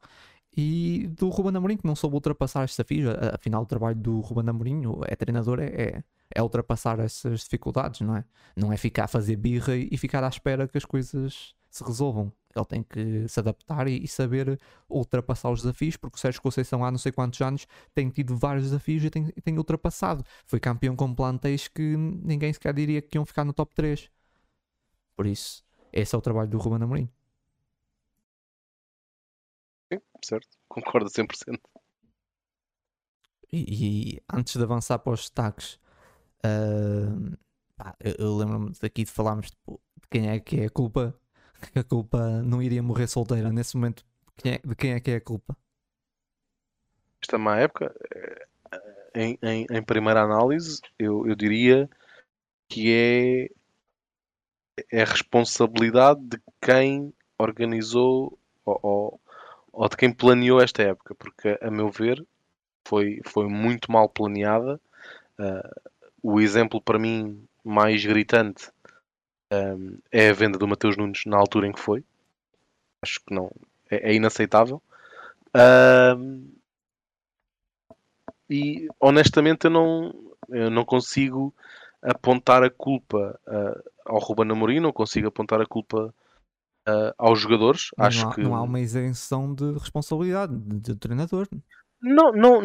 E do Ruben Amorim, que não soube ultrapassar estes desafios. Afinal, o trabalho do Ruben Amorim, treinador, é ultrapassar essas dificuldades, não é? Não é ficar a fazer birra e ficar à espera que as coisas se resolvam. Ele tem que se adaptar e saber ultrapassar os desafios, porque o Sérgio Conceição há não sei quantos anos tem tido vários desafios e tem ultrapassado. Foi campeão com plantéis que ninguém sequer diria que iam ficar no top 3. Por isso, esse é o trabalho do Ruben Amorim. Certo, concordo 100%. E antes de avançar para os destaques, eu lembro-me daqui de falarmos de quem é que é a culpa. A culpa não iria morrer solteira. Nesse momento, de quem é que é a culpa? Esta má época, em primeira análise, eu diria que é a responsabilidade de quem organizou ou de quem planeou esta época, porque, a meu ver, foi muito mal planeada. O exemplo para mim mais gritante é a venda do Matheus Nunes na altura em que foi. Acho que não é inaceitável. E honestamente eu não consigo apontar a culpa ao Ruben Amorim, não consigo apontar a culpa aos jogadores. Não há uma isenção de responsabilidade do treinador. Não,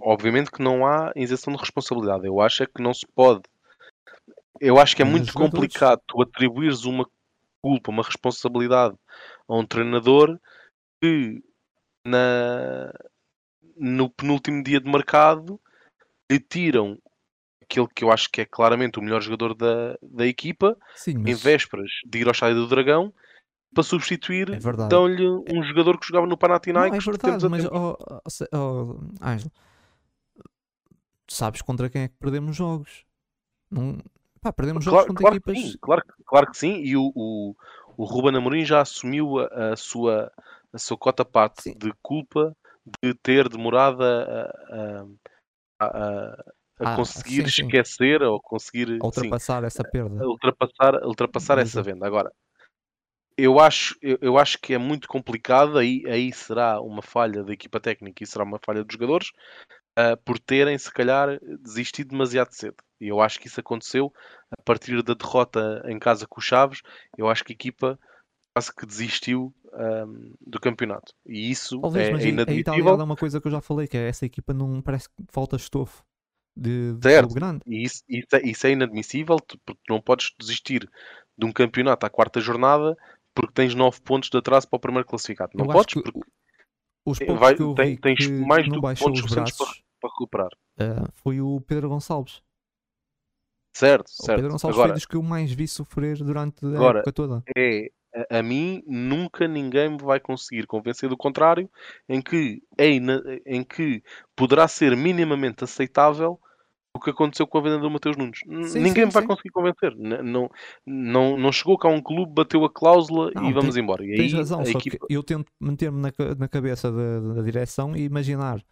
obviamente que não há isenção de responsabilidade. Eu acho é que não se pode. Eu acho que é muito complicado tu atribuires uma culpa, uma responsabilidade a um treinador que no penúltimo dia de mercado lhe tiram aquele que eu acho que é claramente o melhor jogador da equipa. Sim, mas... em vésperas de ir ao estádio do Dragão, para substituir, dão-lhe um jogador que jogava no Panathinaikos. É verdade, mas Ângelo, sabes contra quem é que perdemos jogos? Perdemos jogos contra equipas. Que sim, claro que sim, e o Ruben Amorim já assumiu a sua cota-parte de culpa de ter demorado a conseguir esquecer ou conseguir ultrapassar essa perda, ultrapassar essa venda. Agora, eu acho que é muito complicado, aí será uma falha da equipa técnica e será uma falha dos jogadores por terem, se calhar, desistido demasiado cedo. E eu acho que isso aconteceu a partir da derrota em casa com o Chaves. Eu acho que a equipa quase que desistiu do campeonato. E isso é inadmissível. É uma coisa que eu já falei, que é essa equipa não parece que falta estofo de clube grande. E isso é inadmissível, porque não podes desistir de um campeonato à quarta jornada porque tens 9 pontos de atraso para o primeiro classificado. Não podes, porque tens mais do que pontos suficientes para recuperar. Foi o Pedro Gonçalves. Certo. O Pedro Gonçalves foi dos que eu mais vi sofrer durante a época toda. A mim, nunca ninguém me vai conseguir convencer do contrário, em que poderá ser minimamente aceitável o que aconteceu com a venda do Matheus Nunes. Ninguém me vai conseguir convencer. Não chegou cá um clube, bateu a cláusula e vamos embora. E tens aí razão, só equipa... que eu tento meter-me na cabeça da direção e imaginar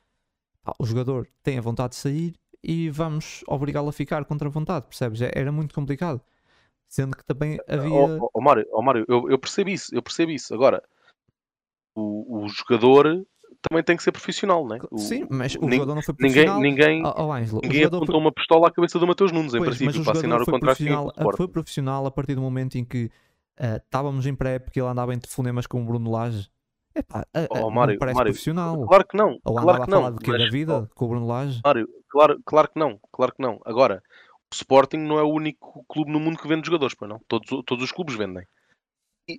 o jogador tem a vontade de sair e vamos obrigá-lo a ficar contra a vontade, percebes? Era muito complicado. Sendo que também havia... Mário, eu percebo isso. Agora, o jogador também tem que ser profissional, não é? Sim, mas o jogador não foi profissional. Ninguém apontou uma pistola à cabeça do Matheus Nunes, em princípio, para assinar o contrato. Foi profissional a partir do momento em que estávamos em pré-época e ele andava em telefonemas com o Bruno Lage. Mário, não parece profissional. Claro que não. Ou andava a falar do que é da vida com o Bruno Lage. Mário, claro que não. Agora... O Sporting não é o único clube no mundo que vende jogadores, pois não? Todos os clubes vendem.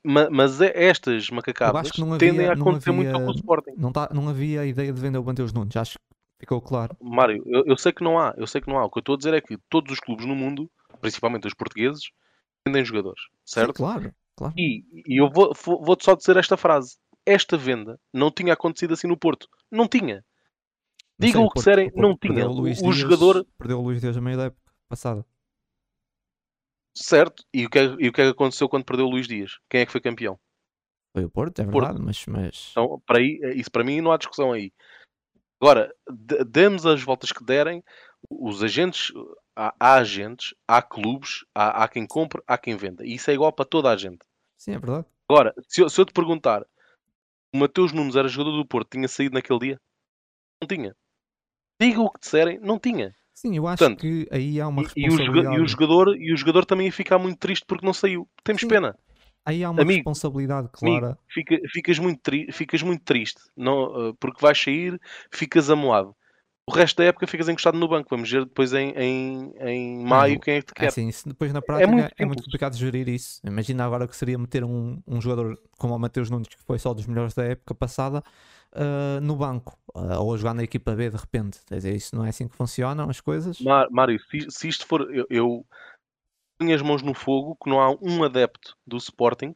Mas estas macacadas tendem a acontecer muito com o Sporting. Não havia a ideia de vender o Matheus Nunes, acho que ficou claro. Mário, eu sei que não há, O que eu estou a dizer é que todos os clubes no mundo, principalmente os portugueses, vendem jogadores, certo? Sim, claro. E eu vou-te só dizer esta frase. Esta venda não tinha acontecido assim no Porto. Não tinha. Digam o que disserem, não tinha. Perdeu o Luís Dias a meio da época passada. Certo. E o que é que aconteceu quando perdeu o Luís Dias? Quem é que foi campeão? Foi o Porto, é verdade, mas... Então, isso para mim não há discussão aí. Agora, demos as voltas que derem, os agentes... Há agentes, há clubes, há quem compra, há quem venda. E isso é igual para toda a gente. Sim, é verdade. Agora, se eu te perguntar, o Matheus Nunes era jogador do Porto, tinha saído naquele dia? Não tinha. Diga o que disserem, não tinha. Sim, eu acho que aí há uma responsabilidade. E o jogador também ia ficar muito triste porque não saiu. Temos pena. Aí há uma responsabilidade clara. Amigo, ficas muito triste não, porque vais sair, ficas amoado. O resto da época ficas encostado no banco. Vamos ver depois em maio quem é que te quer. Sim, depois na prática é muito complicado gerir isso. Imagina agora que seria meter um jogador como o Matheus Nunes, que foi só dos melhores da época passada, no banco, ou jogar na equipa B de repente. Quer dizer, isso não é assim que funcionam as coisas? Mário, se isto for... Eu ponho as mãos no fogo que não há um adepto do Sporting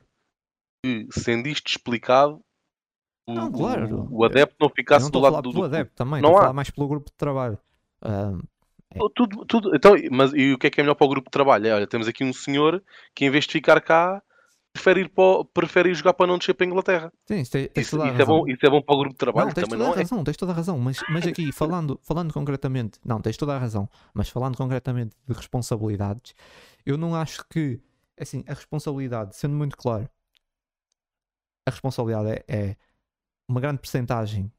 que, sendo isto explicado, não, claro, o adepto não ficasse não do lado do adepto também, não há mais pelo grupo de trabalho. Tudo, então, mas e o que é melhor para o grupo de trabalho? É, olha, temos aqui um senhor que em vez de ficar cá prefere ir jogar para não descer para a Inglaterra. Sim, isso é bom para o grupo de trabalho. Não, tens toda a razão, mas aqui falando concretamente, não, tens toda a razão, mas falando concretamente de responsabilidades, eu não acho que, assim, a responsabilidade, sendo muito claro, a responsabilidade é uma grande percentagem,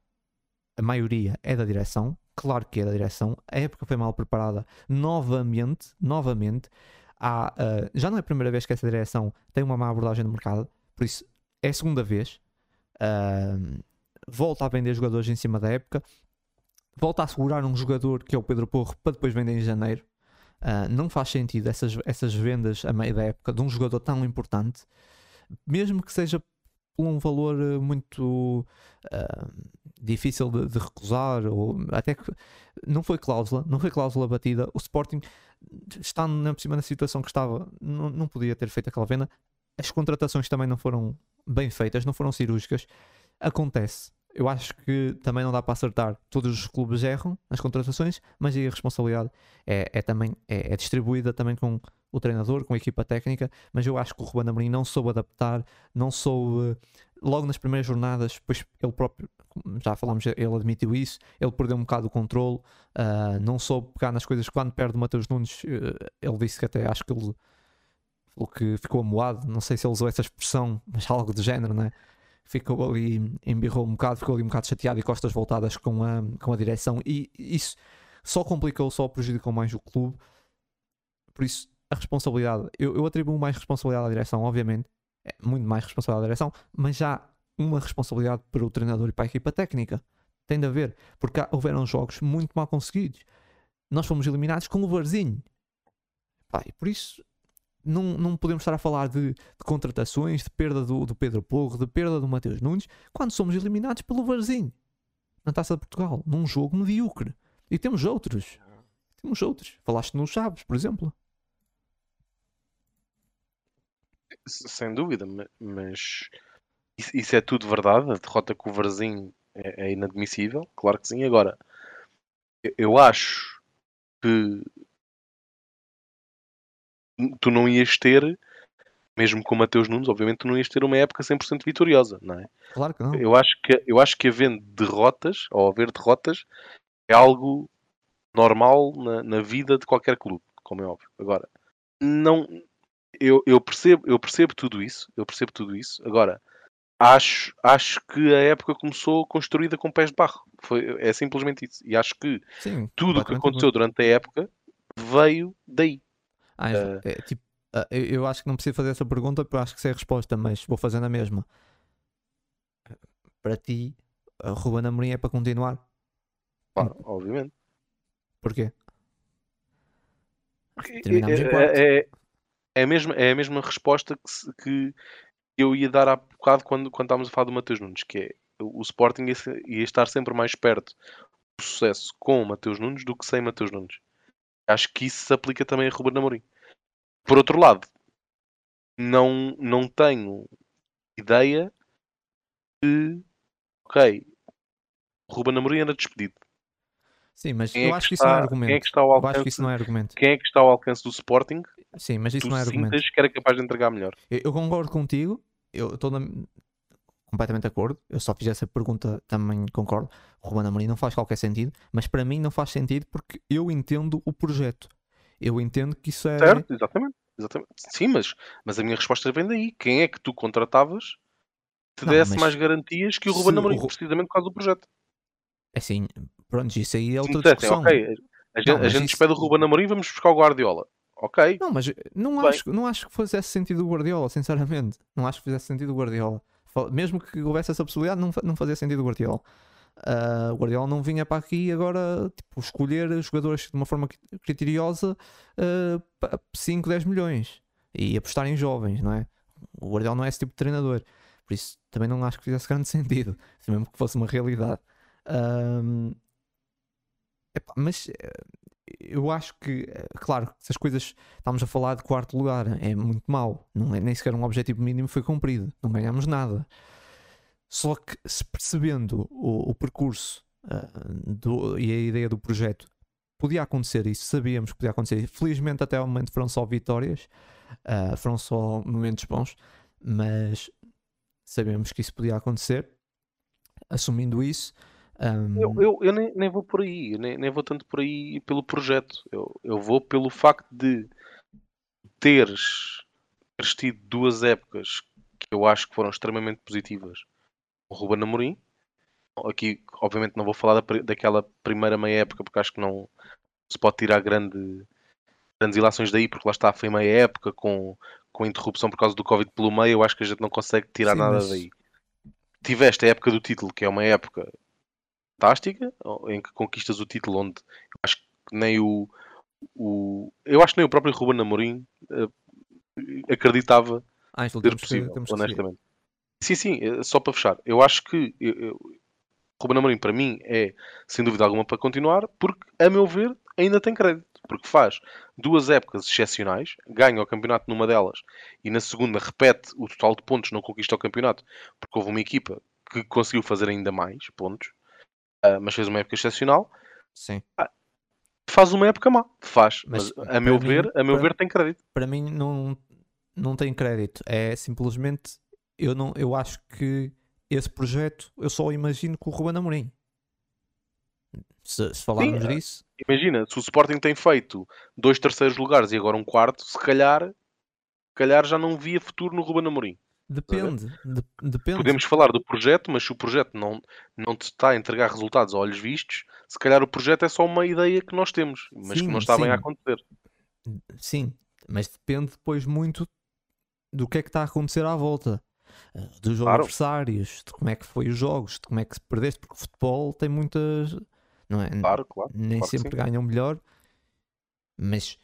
a maioria é da direção, claro que é da direção, a época foi mal preparada novamente, já não é a primeira vez que essa direção tem uma má abordagem de mercado, por isso é a segunda vez, volta a vender jogadores em cima da época, volta a segurar um jogador que é o Pedro Porro para depois vender em janeiro. Não faz sentido essas vendas a meio da época de um jogador tão importante, mesmo que seja por um valor muito difícil de recusar, ou até que não foi cláusula batida. O Sporting, estando por cima na situação que estava, não podia ter feito aquela venda. As contratações também não foram bem feitas, não foram cirúrgicas. Acontece. Eu acho que também não dá para acertar. Todos os clubes erram nas contratações, mas aí a responsabilidade também é distribuída também com o treinador, com a equipa técnica. Mas eu acho que o Ruben Amorim não soube adaptar, não soube... Logo nas primeiras jornadas, pois ele próprio, já falámos, ele admitiu isso, ele perdeu um bocado o controle, não soube pegar nas coisas. Quando perde o Matheus Nunes, ele disse que até, acho que ele falou que ficou amuado, não sei se ele usou essa expressão, mas algo do género, né? Ficou ali, embirrou um bocado, ficou ali um bocado chateado e costas voltadas com a direção, e isso só complicou, só prejudicou mais o clube. Por isso, a responsabilidade, eu atribuo mais responsabilidade à direção, obviamente, é muito mais responsabilidade da direção, mas já uma responsabilidade para o treinador e para a equipa técnica. Tem de haver, porque houveram jogos muito mal conseguidos. Nós fomos eliminados com o Varzinho. Por isso, não podemos estar a falar de contratações, de perda do Pedro Porro, de perda do Matheus Nunes, quando somos eliminados pelo Varzinho na Taça de Portugal, num jogo medíocre. E temos outros. Falaste no Chaves, por exemplo. Sem dúvida, mas isso é tudo verdade. A derrota com o Varzinho é inadmissível, claro que sim. Agora, eu acho que tu não ias ter, mesmo com o Matheus Nunes, obviamente tu não ias ter uma época 100% vitoriosa, não é? Claro que não. Eu acho que havendo derrotas, ou haver derrotas, é algo normal na vida de qualquer clube, como é óbvio. Agora, não... Eu percebo tudo isso. Agora, acho que a época começou construída com pés de barro. É simplesmente isso. E acho que tudo o que aconteceu durante a época veio daí. Eu acho que não preciso fazer essa pergunta, porque acho que sei a resposta, mas vou fazer na mesma. Para ti, a Ruben Amorim é para continuar? Claro, obviamente. Porquê? Porque terminamos em quarto. É a mesma resposta que eu ia dar há bocado quando estávamos a falar do Matheus Nunes, que é o Sporting ia estar sempre mais perto do sucesso com o Matheus Nunes do que sem Matheus Nunes. Acho que isso se aplica também a Ruben Amorim. Por outro lado, não tenho ideia de... Ok, Ruben Amorim era despedido. Sim, mas eu acho que isso não é argumento. Quem é que está ao alcance do Sporting? Sim, mas isso não é argumento. Tu sintas que era capaz de entregar melhor. Eu concordo contigo, eu estou completamente de acordo. Eu só fiz essa pergunta, também concordo. O Ruben Amorim não faz qualquer sentido, mas para mim não faz sentido porque eu entendo o projeto. Eu entendo que isso é... Certo, exatamente. Sim, mas a minha resposta vem daí. Quem é que tu contratavas que te desse mais garantias que o Ruben Amorim, precisamente por causa do projeto? Assim, pronto, isso aí é outra discussão. Okay. A gente despede o Ruben Amorim e vamos buscar o Guardiola. Ok. Não, mas não acho que fizesse sentido o Guardiola, sinceramente. Não acho que fizesse sentido o Guardiola. Mesmo que houvesse essa possibilidade, não fazia sentido o Guardiola. O Guardiola não vinha para aqui agora, tipo, escolher jogadores de uma forma criteriosa, 5, 10 milhões. E apostar em jovens, não é? O Guardiola não é esse tipo de treinador. Por isso também não acho que fizesse grande sentido, se mesmo que fosse uma realidade. Epá, mas eu acho que, claro, se as coisas, estamos a falar de quarto lugar, é muito mau, não é, nem sequer um objetivo mínimo foi cumprido, não ganhámos nada. Só que se percebendo o percurso e a ideia do projeto, podia acontecer isso, sabíamos que podia acontecer. Felizmente até ao momento foram só vitórias, foram só momentos bons, mas sabemos que isso podia acontecer. Assumindo isso, eu nem vou por aí, nem vou tanto por aí pelo projeto. Eu vou pelo facto de teres tido duas épocas que eu acho que foram extremamente positivas. O Ruben Amorim, aqui obviamente não vou falar daquela primeira meia época, porque acho que não se pode tirar grandes ilações daí, porque lá está, foi meia época com interrupção por causa do Covid pelo meio. Eu acho que a gente não consegue tirar nada daí. Tiveste a época do título, que é uma época fantástica, em que conquistas o título, onde acho que nem o próprio Ruben Amorim acreditava ser possível, honestamente. Sim, só para fechar, eu acho que Ruben Amorim para mim é, sem dúvida alguma, para continuar, porque, a meu ver, ainda tem crédito, porque faz duas épocas excepcionais, ganha o campeonato numa delas e na segunda repete o total de pontos, não conquista o campeonato, porque houve uma equipa que conseguiu fazer ainda mais pontos. Mas fez uma época excepcional. Sim. Faz uma época má. Faz. Mas a meu ver, tem crédito. Para mim não tem crédito. É simplesmente... Eu acho que esse projeto... Eu só imagino com o Ruben Amorim. Se falarmos disso... Imagina, se o Sporting tem feito 2 terceiros lugares e agora um quarto, se calhar já não via futuro no Ruben Amorim. Depende. Podemos falar do projeto, mas se o projeto não te está a entregar resultados a olhos vistos, se calhar o projeto é só uma ideia que nós temos, mas que não está bem a acontecer. Sim, mas depende depois muito do que é que está a acontecer à volta, dos adversários, de como é que foi os jogos, de como é que se perdeste, porque o futebol tem muitas... Não é? Claro, nem sempre ganham melhor, mas...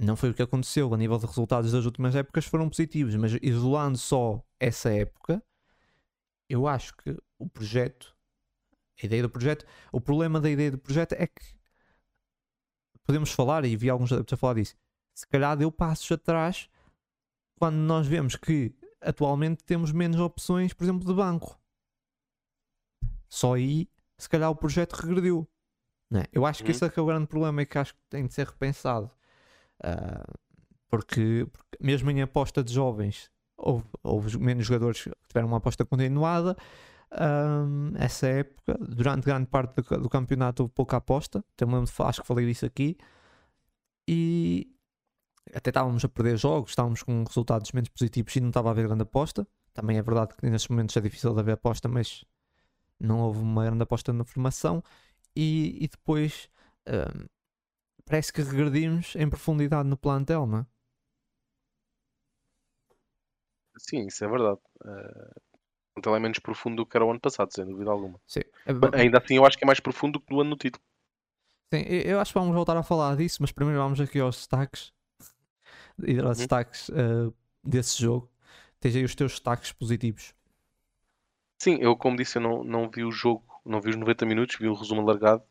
Não foi o que aconteceu. A nível de resultados das últimas épocas foram positivos, mas isolando só essa época, eu acho que o projeto, a ideia do projeto, o problema da ideia do projeto é que podemos falar, e vi alguns adeptos a falar disso, se calhar deu passos atrás quando nós vemos que atualmente temos menos opções, por exemplo, de banco. Só aí, se calhar o projeto regrediu. Não é? Eu acho que esse é que é o grande problema e que acho que tem de ser repensado. Porque mesmo em aposta de jovens houve menos jogadores que tiveram uma aposta continuada. Essa época, durante grande parte do campeonato, houve pouca aposta. Acho que falei disso aqui, e até estávamos a perder jogos, estávamos com resultados menos positivos e não estava a haver grande aposta. Também é verdade que nesses momentos é difícil de haver aposta, mas não houve uma grande aposta na formação. E depois parece que regredimos em profundidade no plantel, não é? Sim, isso é verdade. O plantel é menos profundo do que era o ano passado, sem dúvida alguma. Sim. Ainda assim, eu acho que é mais profundo do que no ano do título. Sim, eu acho que vamos voltar a falar disso, mas primeiro vamos aqui aos destaques. E aos destaques desse jogo. Tens aí os teus destaques positivos. Sim, eu, como disse, eu não vi o jogo, não vi os 90 minutos, vi o resumo alargado.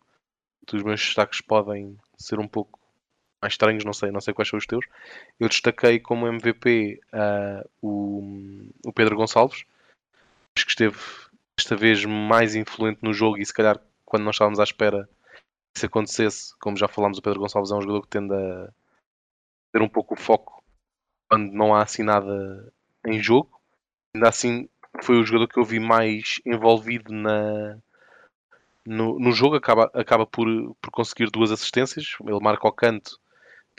Os meus destaques podem ser um pouco mais estranhos, não sei quais são os teus. Eu destaquei como MVP o Pedro Gonçalves. Acho que esteve desta vez mais influente no jogo, e se calhar quando nós estávamos à espera que isso acontecesse, como já falámos, o Pedro Gonçalves é um jogador que tende a ter um pouco o foco quando não há assim nada em jogo. Ainda assim, foi o jogador que eu vi mais envolvido no jogo. Acaba por conseguir 2 assistências. Ele marca ao canto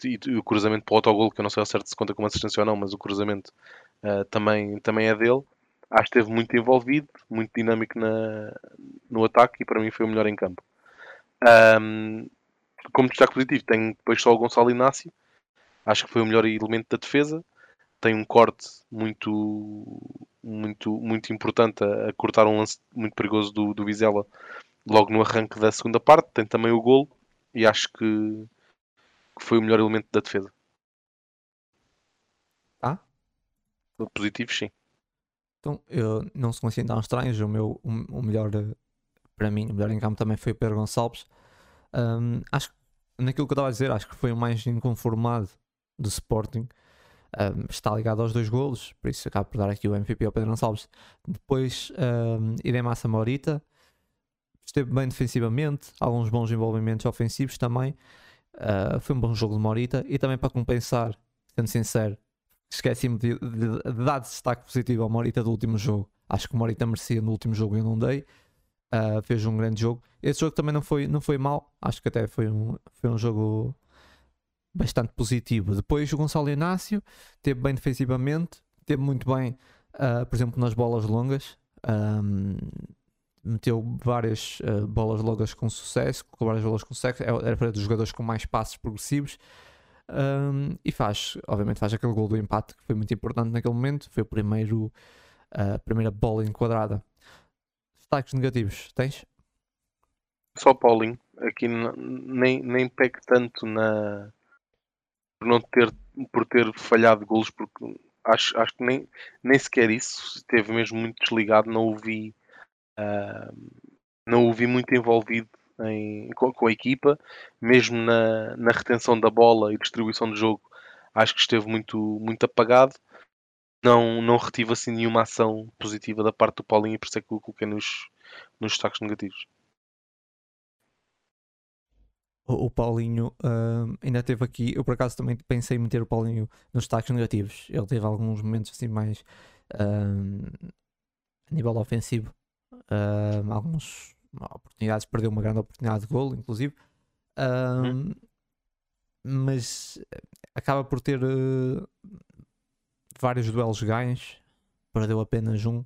e o cruzamento para o autogolo, que eu não sei ao certo se conta como assistência ou não, mas o cruzamento também é dele. Acho que esteve muito envolvido, muito dinâmico no ataque, e para mim foi o melhor em campo. Como destaque positivo, tenho depois só o Gonçalo Inácio. Acho que foi o melhor elemento da defesa. Tem um corte muito importante a cortar um lance muito perigoso do Vizela logo no arranque da segunda parte. Tem também o golo, e acho que foi o melhor elemento da defesa. Positivos, sim. Então, eu não se considero tão estranhos. O melhor, para mim, o melhor em campo também foi o Pedro Gonçalves. Acho que, naquilo que eu estava a dizer, acho que foi o mais inconformado do Sporting. Está ligado aos dois golos, por isso acabo por dar aqui o MVP ao Pedro Gonçalves. Depois, irem massa Morita. Esteve bem defensivamente, alguns bons envolvimentos ofensivos também. Foi um bom jogo de Morita. E também, para compensar, sendo sincero, esqueci-me de dar destaque positivo ao Morita do último jogo. Acho que o Morita merecia no último jogo e eu não dei. Fez um grande jogo. Esse jogo também não foi mau. Acho que até foi um jogo bastante positivo. Depois, o Gonçalo Inácio esteve bem defensivamente. Esteve muito bem, por exemplo, nas bolas longas. Meteu várias bolas longas com sucesso, era para dos jogadores com mais passos progressivos, e obviamente faz aquele gol do empate que foi muito importante naquele momento. Foi a primeira bola enquadrada. Destaques negativos, tens? Só Paulinho, aqui nem peco tanto por ter falhado golos, porque acho que nem sequer isso, esteve mesmo muito desligado, não o vi muito envolvido com a equipa, mesmo na retenção da bola e distribuição do jogo. Acho que esteve muito apagado. Não retive assim nenhuma ação positiva da parte do Paulinho, e por isso é que o coloquei nos destaques negativos. O Paulinho ainda teve aqui. Eu por acaso também pensei em meter o Paulinho nos destaques negativos. Ele teve alguns momentos assim mais a nível ofensivo. Algumas oportunidades, perdeu uma grande oportunidade de golo, inclusive, mas acaba por ter vários duelos ganhos, perdeu apenas um.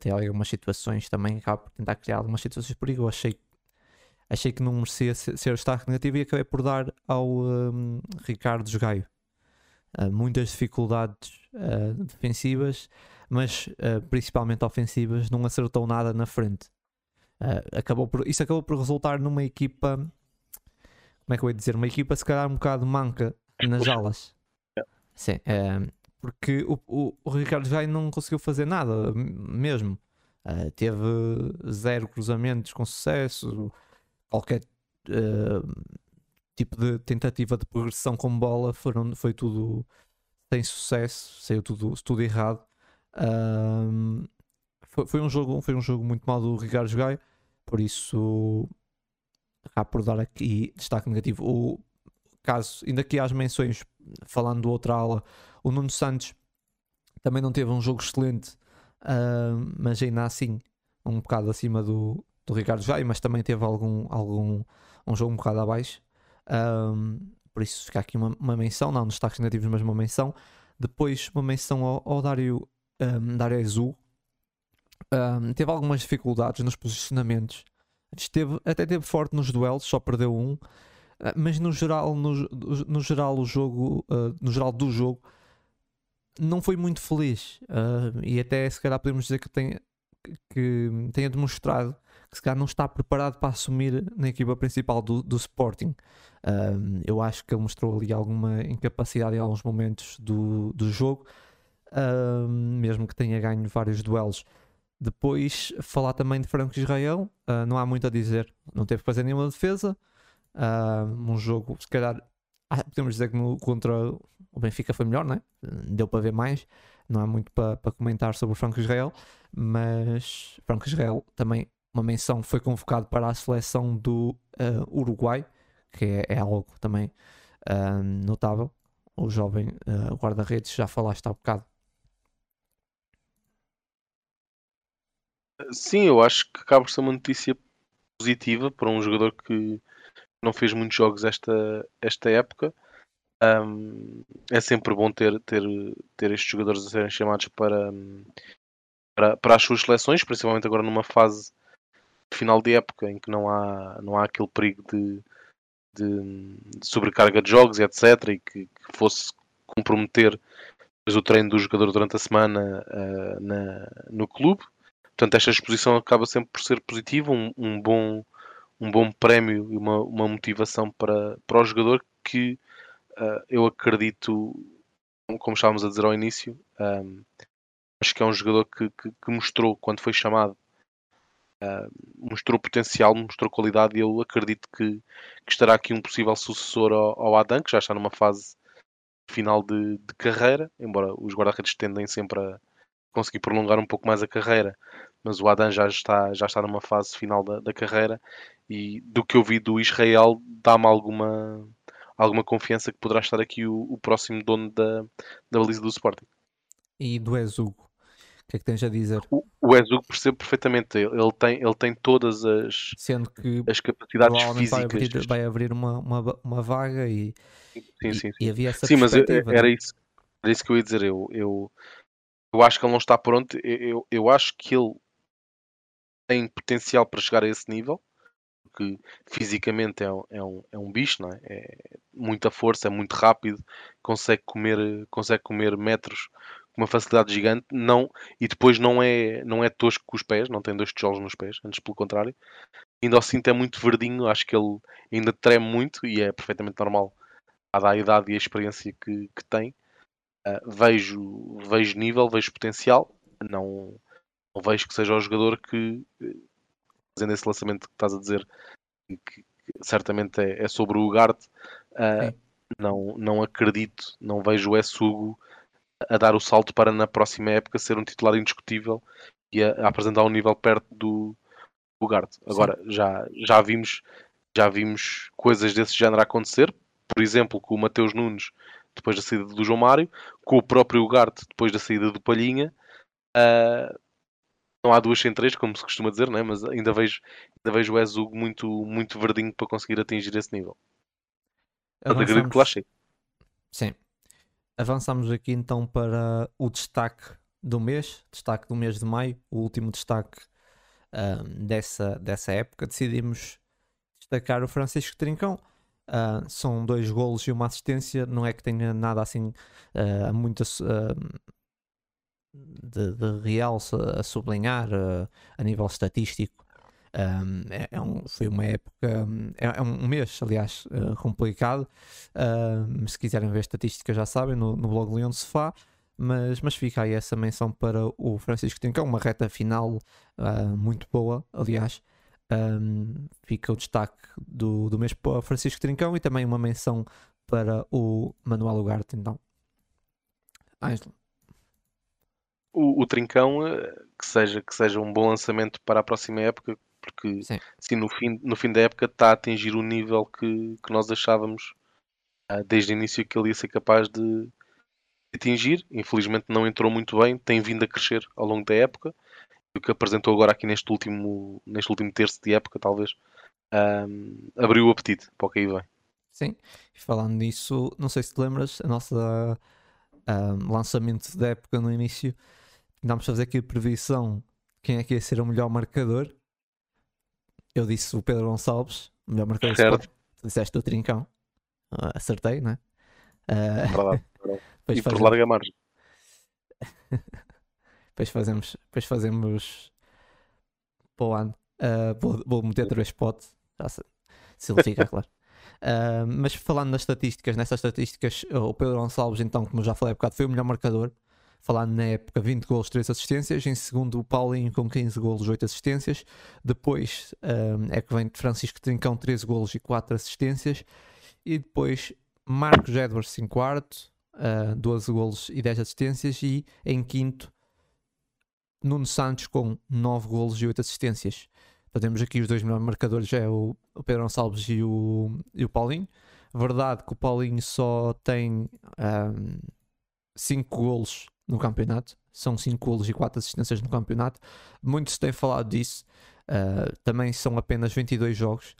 Tem algumas situações também, acaba por tentar criar algumas situações por aí. Eu achei que não merecia ser destaque negativo, e acabei por dar ao Ricardo Gaio. Muitas dificuldades defensivas, mas principalmente ofensivas. Não acertou nada na frente. Isso acabou por resultar numa equipa, como é que eu ia dizer, uma equipa se calhar um bocado manca nas alas. Sim, porque o Ricardo Gaio não conseguiu fazer nada mesmo. Teve zero cruzamentos com sucesso, qualquer tipo de tentativa de progressão com bola foi tudo sem sucesso, saiu tudo errado. Foi um jogo muito mal do Ricardo Gaio, por isso acabo por dar aqui destaque negativo. Caso ainda aqui às menções, falando de outra ala, o Nuno Santos também não teve um jogo excelente, mas ainda assim um bocado acima do Ricardo Gaio, mas também teve um jogo um bocado abaixo. Por isso fica aqui uma menção, não nos destaques negativos, mas uma menção. Depois, uma menção ao Dário Essugo. Teve algumas dificuldades nos posicionamentos, até teve forte nos duelos, só perdeu um, mas no geral do jogo não foi muito feliz, e até se calhar podemos dizer que tenha demonstrado que se calhar não está preparado para assumir na equipa principal do Sporting. Eu acho que ele mostrou ali alguma incapacidade em alguns momentos do jogo, mesmo que tenha ganho vários duelos. Depois, falar também de Franco Israel, não há muito a dizer, não teve que fazer nenhuma defesa. Um jogo, se calhar, podemos dizer que contra o Benfica foi melhor, não é? Deu para ver mais. Não há muito para comentar sobre o Franco Israel, mas Franco Israel também, uma menção, foi convocado para a seleção do Uruguai, que é algo também notável. O jovem guarda-redes, já falaste há um bocado. Sim, eu acho que acaba por ser uma notícia positiva para um jogador que não fez muitos jogos esta época. É sempre bom ter estes jogadores a serem chamados para as suas seleções, principalmente agora numa fase final de época em que não há aquele perigo de sobrecarga de jogos, etc., e que fosse comprometer depois o treino do jogador durante a semana no clube. Portanto, esta exposição acaba sempre por ser positiva, um bom prémio e uma motivação para o jogador que... eu acredito, como estávamos a dizer ao início, acho que é um jogador que mostrou, quando foi chamado, mostrou potencial, mostrou qualidade, e eu acredito que estará aqui um possível sucessor ao Adam, que já está numa fase final de carreira, embora os guarda-redes tendem sempre a conseguir prolongar um pouco mais a carreira, mas o Adam já está numa fase final da carreira, e do que eu vi do Israel dá-me alguma confiança que poderá estar aqui o próximo dono da baliza do Sporting. E do Essugo, o que é que tens a dizer? O Essugo percebe perfeitamente, ele tem todas as, sendo que as capacidades físicas. Vai abrir uma vaga e, sim. E havia essa perspectiva. Mas era isso que eu ia dizer. Eu acho que ele não está pronto. Eu acho que ele tem potencial para chegar a esse nível, porque fisicamente é um bicho, não é? É muita força, é muito rápido, consegue comer metros com uma facilidade gigante, e depois não é tosco com os pés, não tem dois tijolos nos pés, antes pelo contrário. Ainda ao cinto é muito verdinho, acho que ele ainda treme muito, e é perfeitamente normal, dada a idade e a experiência que tem. Vejo nível, vejo potencial, não vejo que seja o jogador que, fazendo esse lançamento que estás a dizer, que certamente é sobre o Ugarte, não acredito, não vejo o Essugo a dar o salto para na próxima época ser um titular indiscutível e a apresentar um nível perto do Ugarte. Agora, já vimos coisas desse género a acontecer, por exemplo, com o Matheus Nunes, depois da saída do João Mário, com o próprio Ugarte, depois da saída do Palhinha. Não há duas sem três, como se costuma dizer, não é? Mas ainda vejo o Essugo muito, muito verdinho para conseguir atingir esse nível. Acredito que lá chega. Sim. Avançamos aqui então para o destaque do mês de maio, o último destaque dessa época. Decidimos destacar o Francisco Trincão. São 2 golos e uma assistência, não é que tenha nada assim muito de realce a sublinhar a nível estatístico. Foi uma época, um mês, aliás, complicado. Se quiserem ver estatísticas já sabem, no blog Leão de Sofá, mas fica aí essa menção para o Francisco Trincão, uma reta final muito boa, aliás. Fica o destaque do mês para o Francisco Trincão, e também uma menção para o Manuel Ugarte. Então, Ângelo, o Trincão, que seja um bom lançamento para a próxima época, porque sim, no fim da época está a atingir o nível que nós achávamos desde o início que ele ia ser capaz de atingir. Infelizmente não entrou muito bem, tem vindo a crescer ao longo da época. O que apresentou agora aqui neste último terço de época, talvez, abriu o apetite para o que aí vem. Sim, e falando nisso, não sei se te lembras, a nossa lançamento da época no início, tentámos fazer aqui a previsão quem é que ia ser o melhor marcador. Eu disse o Pedro Gonçalves, o melhor marcador. Certo. Tu disseste o Trincão. Acertei, não é? Verdade. E por larga margem. Depois fazemos para o ano. Vou meter 3 pote. Se ele fica, claro. Mas falando nas estatísticas, o Pedro Gonçalves, então, como já falei há bocado, foi o melhor marcador. Falando na época, 20 golos, 3 assistências. Em segundo, o Paulinho com 15 golos, 8 assistências. Depois é que vem Francisco Trincão, 13 golos e 4 assistências. E depois Marcos Edwards em quarto, 12 golos e 10 assistências. E em quinto, Nuno Santos com 9 golos e 8 assistências. Temos aqui os 2 melhores marcadores, é o Pedro Gonçalves e o Paulinho. Verdade que o Paulinho só tem 5 golos no campeonato. São 5 golos e 4 assistências no campeonato. Muito se tem falado disso. Também são apenas 22 jogos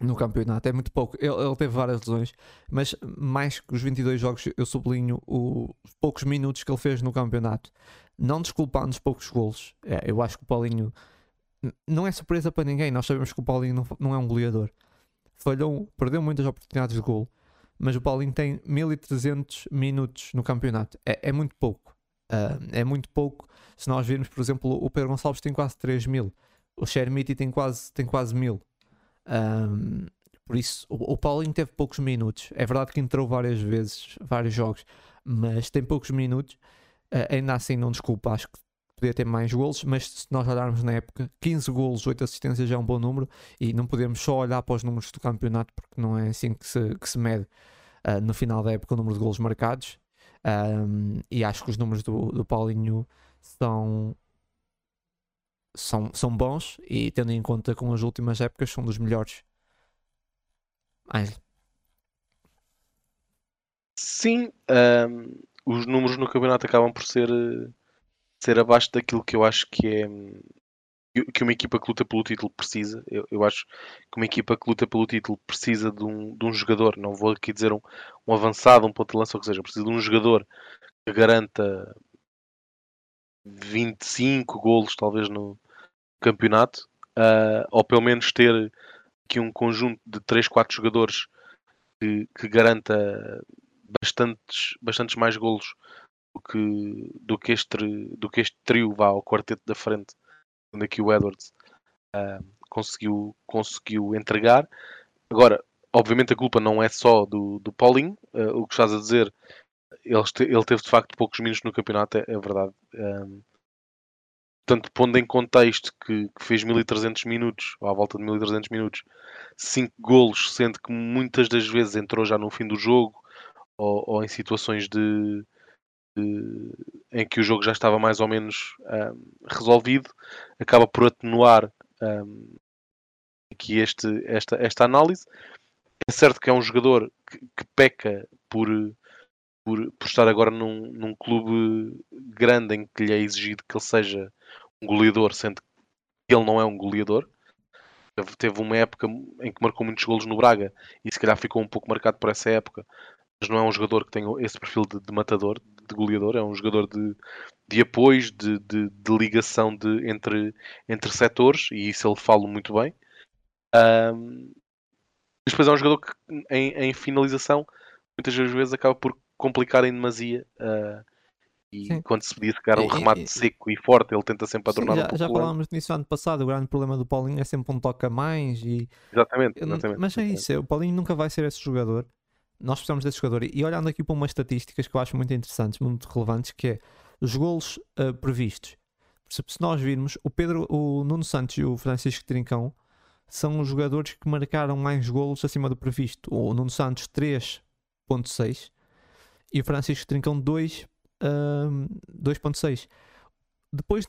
no campeonato. É muito pouco. Ele teve várias lesões, mas mais que os 22 jogos, eu sublinho os poucos minutos que ele fez no campeonato. Não desculpando os poucos golos, eu acho que o Paulinho não é surpresa para ninguém. Nós sabemos que o Paulinho não é um goleador, perdeu muitas oportunidades de golo, mas o Paulinho tem 1300 minutos no campeonato, é muito pouco. Se nós virmos, por exemplo, o Pedro Gonçalves tem quase 3000, o Chermiti tem quase 1000. Por isso, o Paulinho teve poucos minutos. É verdade que entrou várias vezes, vários jogos, mas tem poucos minutos. ainda assim não desculpa, acho que podia ter mais golos, mas se nós olharmos na época, 15 golos, 8 assistências já é um bom número, e não podemos só olhar para os números do campeonato, porque não é assim que se mede no final da época o número de golos marcados, e acho que os números do Paulinho são bons, e tendo em conta com as últimas épocas são dos melhores. Angel. Sim, os números no campeonato acabam por ser abaixo daquilo que eu acho que é que uma equipa que luta pelo título precisa. Eu acho que uma equipa que luta pelo título precisa de um jogador, não vou aqui dizer um avançado, um ponta de lança, ou que seja, precisa de um jogador que garanta 25 golos talvez no campeonato, ou pelo menos ter aqui um conjunto de 3, 4 jogadores que garanta bastantes mais golos do que este trio, vá ao quarteto da frente, onde aqui o Edwards conseguiu entregar. Agora, obviamente a culpa não é só do Paulinho, o que estás a dizer, ele teve de facto poucos minutos no campeonato, é verdade. Portanto, pondo em contexto que fez 1300 minutos, ou à volta de 1300 minutos, 5 golos, sendo que muitas das vezes entrou já no fim do jogo, ou em situações em que o jogo já estava mais ou menos resolvido, acaba por atenuar aqui esta análise. É certo que é um jogador que peca por estar agora num clube grande em que lhe é exigido que ele seja um goleador, sendo que ele não é um goleador. Teve uma época em que marcou muitos golos no Braga e se calhar ficou um pouco marcado por essa época, mas não é um jogador que tenha esse perfil de matador, de goleador. É um jogador de apoios, de ligação entre setores, e isso ele fala muito bem. Mas depois é um jogador que em finalização muitas vezes acaba por complicar em demasia, e sim, quando se podia chegar um remate seco e forte, ele tenta sempre adornar. Já falámos nisso ano passado, o grande problema do Paulinho é sempre um toque a mais. E... Exatamente. Mas é isso, o Paulinho nunca vai ser esse jogador. Nós precisamos desse jogador. E olhando aqui para umas estatísticas que eu acho muito interessantes, muito relevantes, que é os golos previstos. Se nós virmos, o Nuno Santos e o Francisco Trincão são os jogadores que marcaram mais golos acima do previsto. O Nuno Santos 3.6 e o Francisco Trincão 2.6. Depois,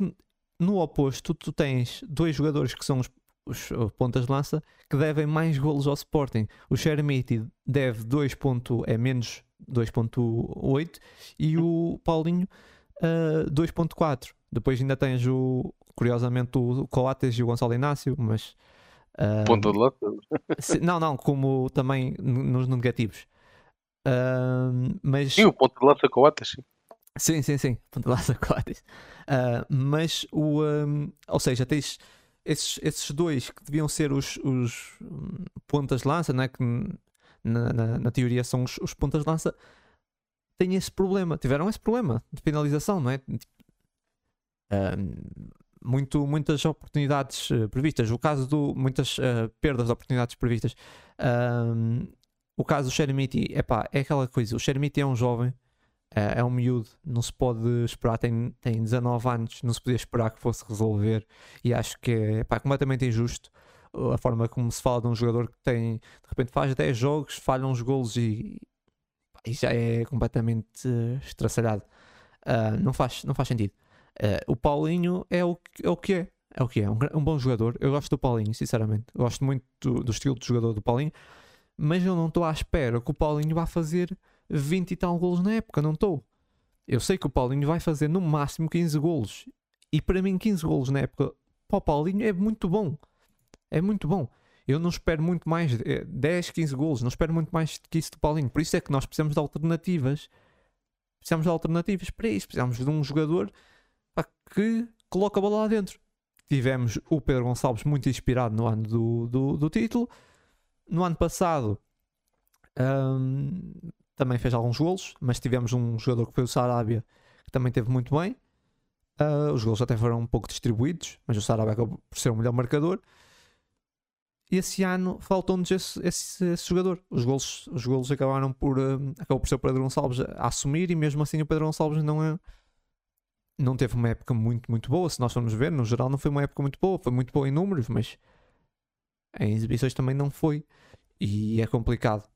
no oposto, tu tens dois jogadores que são os pontas de lança que devem mais golos ao Sporting. O Chermiti deve menos 2.8 e o Paulinho 2.4. Depois ainda tens curiosamente o Coates e o Gonçalo Inácio, mas ponta de lança? Não, como também nos negativos. Mas... Sim, o ponta de lança Coates, sim. Sim, ponta de lança Coates. Mas ou seja, tens esses dois que deviam ser os pontas de lança, né? Que na teoria são os pontas de lança, tiveram esse problema de penalização, não é? Muitas oportunidades previstas. O caso do muitas perdas de oportunidades previstas. O caso do Chermiti, é aquela coisa. O Chermiti é um jovem, é um miúdo, não se pode esperar, tem 19 anos, não se podia esperar que fosse resolver, e acho que é completamente injusto a forma como se fala de um jogador que tem, de repente faz 10 jogos, falha uns golos e já é completamente estraçalhado. Não faz sentido. O Paulinho é o que é, um bom jogador. Eu gosto do Paulinho, sinceramente, eu gosto muito do estilo de jogador do Paulinho, mas eu não estou à espera que o Paulinho vá fazer 20 e tal golos na época, não estou. Eu sei que o Paulinho vai fazer no máximo 15 golos, e para mim 15 golos na época para o Paulinho é muito bom, é muito bom. Eu não espero muito mais 10, 15 golos, não espero muito mais que isso do Paulinho. Por isso é que nós precisamos de alternativas para isso, precisamos de um jogador que coloque a bola lá dentro. Tivemos o Pedro Gonçalves muito inspirado no ano do título, no ano passado também fez alguns golos, mas tivemos um jogador que foi o Sarabia, que também teve muito bem. Os golos até foram um pouco distribuídos, mas o Sarabia acabou por ser o melhor marcador. E esse ano faltou-nos esse jogador. Os golos acabaram por ser o Pedro Gonçalves a assumir, e mesmo assim o Pedro Gonçalves não é, não teve uma época muito, muito boa. Se nós formos ver, no geral não foi uma época muito boa. Foi muito boa em números, mas em exibições também não foi. E é complicado.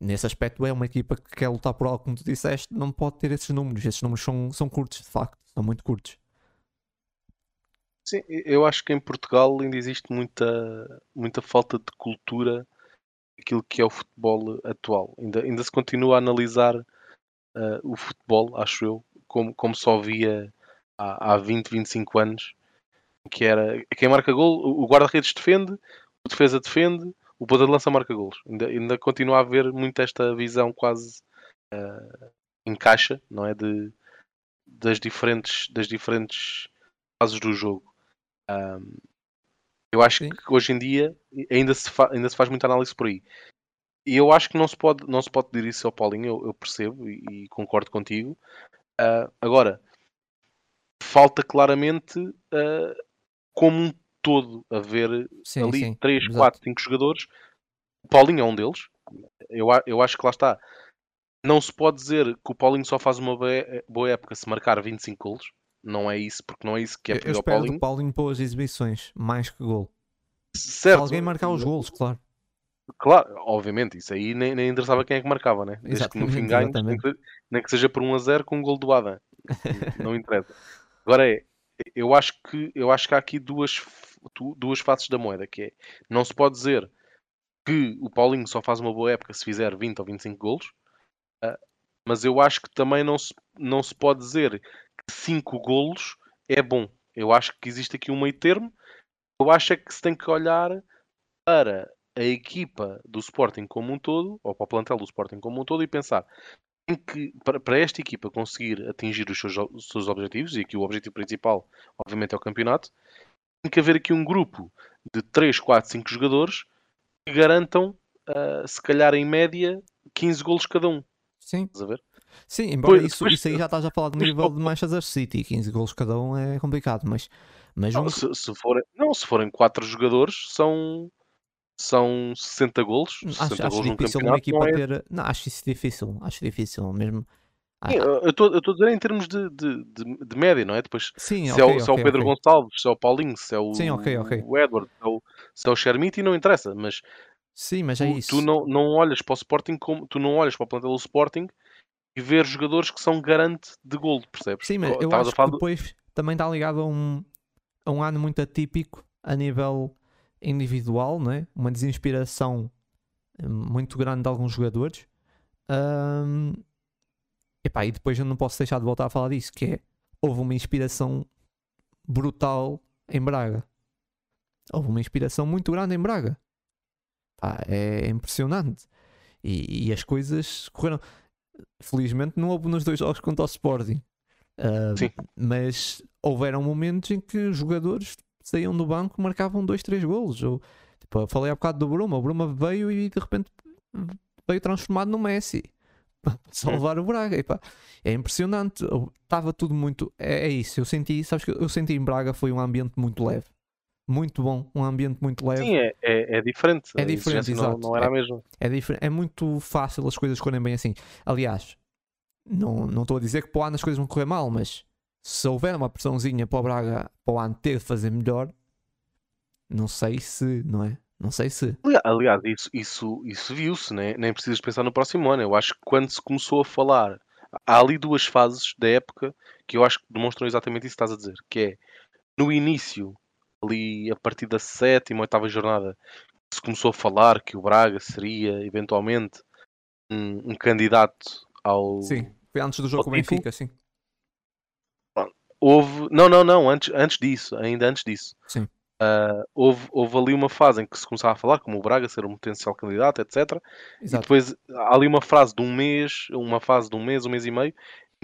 Nesse aspecto é uma equipa que quer lutar por algo, como tu disseste, não pode ter esses números. Esses números são curtos, de facto. São muito curtos. Sim, eu acho que em Portugal ainda existe muita falta de cultura daquilo que é o futebol atual. Ainda se continua a analisar o futebol, acho eu, como só via há 20, 25 anos, que era quem marca gol, o guarda-redes defende, o defesa defende, o ponta de lança marca golos. Ainda continua a haver muito esta visão quase em caixa, não é? Das diferentes fases do jogo. Eu acho, sim, que hoje em dia ainda se faz muita análise por aí. E eu acho que não se pode pedir isso ao Paulinho, eu percebo e concordo contigo. Agora, falta claramente como um todo haver, sim, ali, sim, 3, exato, 4, 5 jogadores. O Paulinho é um deles. Eu acho que lá está. Não se pode dizer que o Paulinho só faz uma boa época se marcar 25 golos. Não é isso, porque não é isso que é pedido ao Paulinho. Eu espero do Paulinho boas exibições, mais que golo. Certo. Se alguém marcar os golos, claro. Claro, obviamente, isso aí nem interessava quem é que marcava, né? Desde que no fim ganhe, nem que seja por 1-0 com um gol do Adam. Não interessa. Agora é, eu acho que há aqui duas faces da moeda, que é, não se pode dizer que o Paulinho só faz uma boa época se fizer 20 ou 25 golos, mas eu acho que também não se pode dizer que 5 golos é bom. Eu acho que existe aqui um meio termo. Eu acho é que se tem que olhar para a equipa do Sporting como um todo, ou para o plantel do Sporting como um todo, e pensar em que, para esta equipa conseguir atingir os seus objetivos, e aqui o objetivo principal, obviamente, é o campeonato, tem que haver aqui um grupo de 3, 4, 5 jogadores que garantam, se calhar em média, 15 golos cada um. Sim. Estás a ver? Sim, embora isso aí já estás a falar do nível de Manchester City, 15 golos cada um é complicado, mas não, se forem 4 jogadores, são 60 golos. 60 golos num campeonato, não é? Não, acho isso difícil mesmo. Eu estou a dizer em termos de média, não é? Depois, sim, se é o Pedro Gonçalves, se é o Paulinho, se é o, sim, o Edward, se é o Chermiti, não interessa, mas, sim, mas é isso. Tu não olhas para o Sporting como, tu não olhas para o plantel do Sporting e ver jogadores que são garante de golo, percebes? Sim, mas eu acho que depois também está ligado a um ano muito atípico a nível individual, não é? Uma desinspiração muito grande de alguns jogadores. Epá, e depois eu não posso deixar de voltar a falar disso, que é, houve uma inspiração brutal em Braga. Houve uma inspiração muito grande em Braga. Pá, é impressionante. E as coisas correram. Felizmente não houve nos dois jogos contra o Sporting. Mas houveram momentos em que os jogadores saíam do banco, marcavam 2, 3 golos. Eu falei há bocado do Bruma. O Bruma veio e de repente veio transformado no Messi para salvar o Braga. E, pá, é impressionante. Estava tudo muito... É isso. Eu senti em Braga foi um ambiente muito leve. Muito bom. Um ambiente muito leve. Sim, é diferente. É diferente, exato. Não era a mesma. É diferente. É muito fácil as coisas correrem bem assim. Aliás, não estou a dizer que para o ano as coisas vão correr mal, mas se houver uma pressãozinha para o Braga para o ano ter de fazer melhor, não sei se, não é? Não sei se. Aliás, isso viu-se, né? Nem precisas pensar no próximo ano. Eu acho que quando se começou a falar, há ali duas fases da época que eu acho que demonstram exatamente isso que estás a dizer, que é no início, ali a partir da 7ª, 8ª jornada, se começou a falar que o Braga seria eventualmente um candidato ao... Sim, foi antes do jogo com o Benfica, sim. Houve... Não, antes disso. Sim. Houve ali uma fase em que se começava a falar como o Braga ser um potencial candidato, etc. Exato. E depois há ali uma fase de um mês, 1 mês e meio,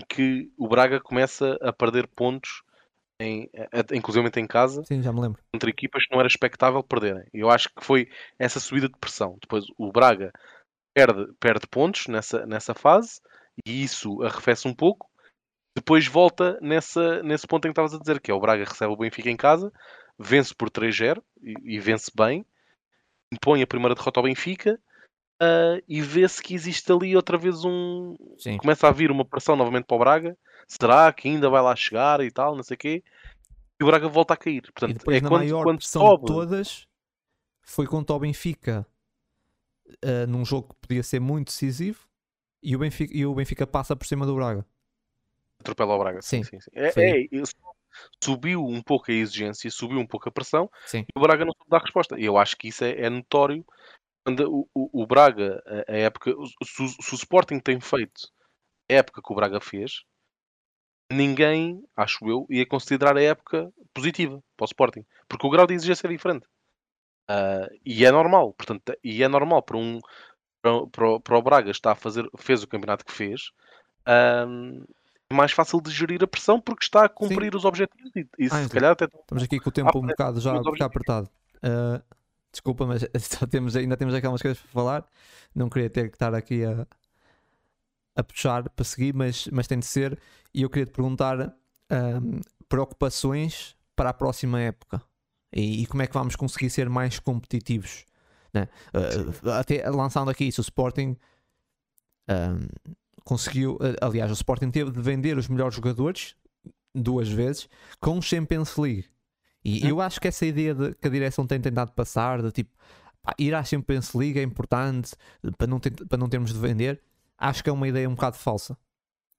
em que o Braga começa a perder pontos, inclusive em casa. Sim, já me lembro. Contra equipas que não era expectável perderem. Eu acho que foi essa subida de pressão. Depois o Braga perde pontos nessa fase e isso arrefece um pouco. Depois volta nesse ponto em que estavas a dizer, que é o Braga recebe o Benfica em casa, vence por 3-0 e vence bem, impõe a primeira derrota ao Benfica, e vê-se que existe ali outra vez um... Sim. Começa a vir uma pressão novamente para o Braga, será que ainda vai lá chegar e tal, não sei o quê, e o Braga volta a cair. Portanto, e depois, é na quando, maior quando pressão sobe... de todas, foi contra o Benfica, num jogo que podia ser muito decisivo, e o Benfica passa por cima do Braga. Atropela o Braga, sim. Subiu um pouco a exigência, subiu um pouco a pressão, sim. E o Braga não soube dar resposta. Eu acho que isso é notório. Quando o Braga, a época, se o Sporting tem feito a época que o Braga fez, ninguém, acho eu, ia considerar a época positiva para o Sporting, porque o grau de exigência é diferente. E é normal, portanto, e é normal para o Braga estar a fazer, fez o campeonato que fez. É mais fácil de gerir a pressão porque está a cumprir, sim, os objetivos e se calhar até... Estamos aqui com o tempo um bocado já apertado. Desculpa, mas ainda temos aqui algumas coisas para falar. Não queria ter que estar aqui a puxar para seguir, mas tem de ser. E eu queria te perguntar preocupações para a próxima época e como é que vamos conseguir ser mais competitivos, né? Até lançando aqui isso, o Sporting... conseguiu, aliás, o Sporting teve de vender os melhores jogadores 2 vezes com o Champions League. E eu acho que essa ideia que a direção tem tentado passar, de tipo, ir à Champions League é importante para não termos de vender, acho que é uma ideia um bocado falsa.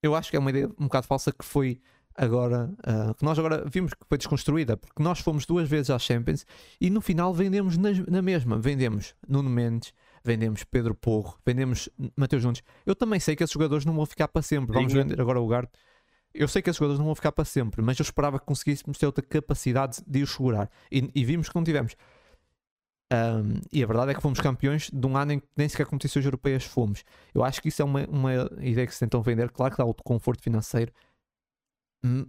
Eu acho que é uma ideia um bocado falsa que foi agora, que nós agora vimos que foi desconstruída, porque nós fomos 2 vezes à Champions e no final vendemos na mesma. Vendemos Nuno Mendes, vendemos Pedro Porro, vendemos Matheus Nunes. Eu também sei que esses jogadores não vão ficar para sempre. Vamos vender agora o Ugarte. Eu sei que esses jogadores não vão ficar para sempre, mas eu esperava que conseguíssemos ter outra capacidade de os segurar. E vimos que não tivemos. E a verdade é que fomos campeões de um ano em que nem sequer competições europeias fomos. Eu acho que isso é uma ideia que se tentam vender. Claro que dá outro conforto financeiro,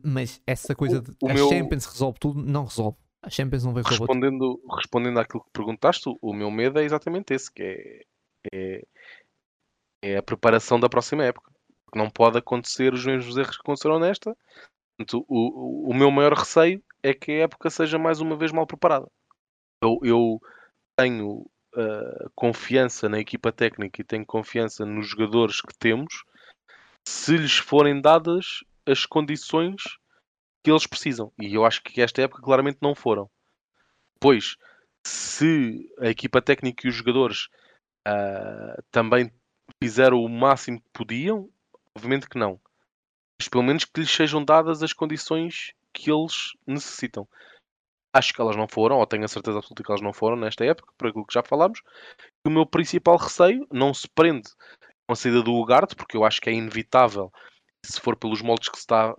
mas essa coisa de Champions resolve tudo, não resolve. A Champions não vai respondendo àquilo que perguntaste, o meu medo é exatamente esse, que é a preparação da próxima época. Não pode acontecer os mesmos erros que aconteceram nesta. Portanto, o meu maior receio é que a época seja mais uma vez mal preparada. Eu tenho confiança na equipa técnica e tenho confiança nos jogadores que temos, se lhes forem dadas as condições que eles precisam, e eu acho que esta época claramente não foram. Pois, se a equipa técnica e os jogadores também fizeram o máximo que podiam, obviamente que não, mas pelo menos que lhes sejam dadas as condições que eles necessitam. Acho que elas não foram, ou tenho a certeza absoluta que elas não foram nesta época, por aquilo que já falámos. O meu principal receio não se prende com a saída do Ugarte, porque eu acho que é inevitável, se for pelos moldes que estão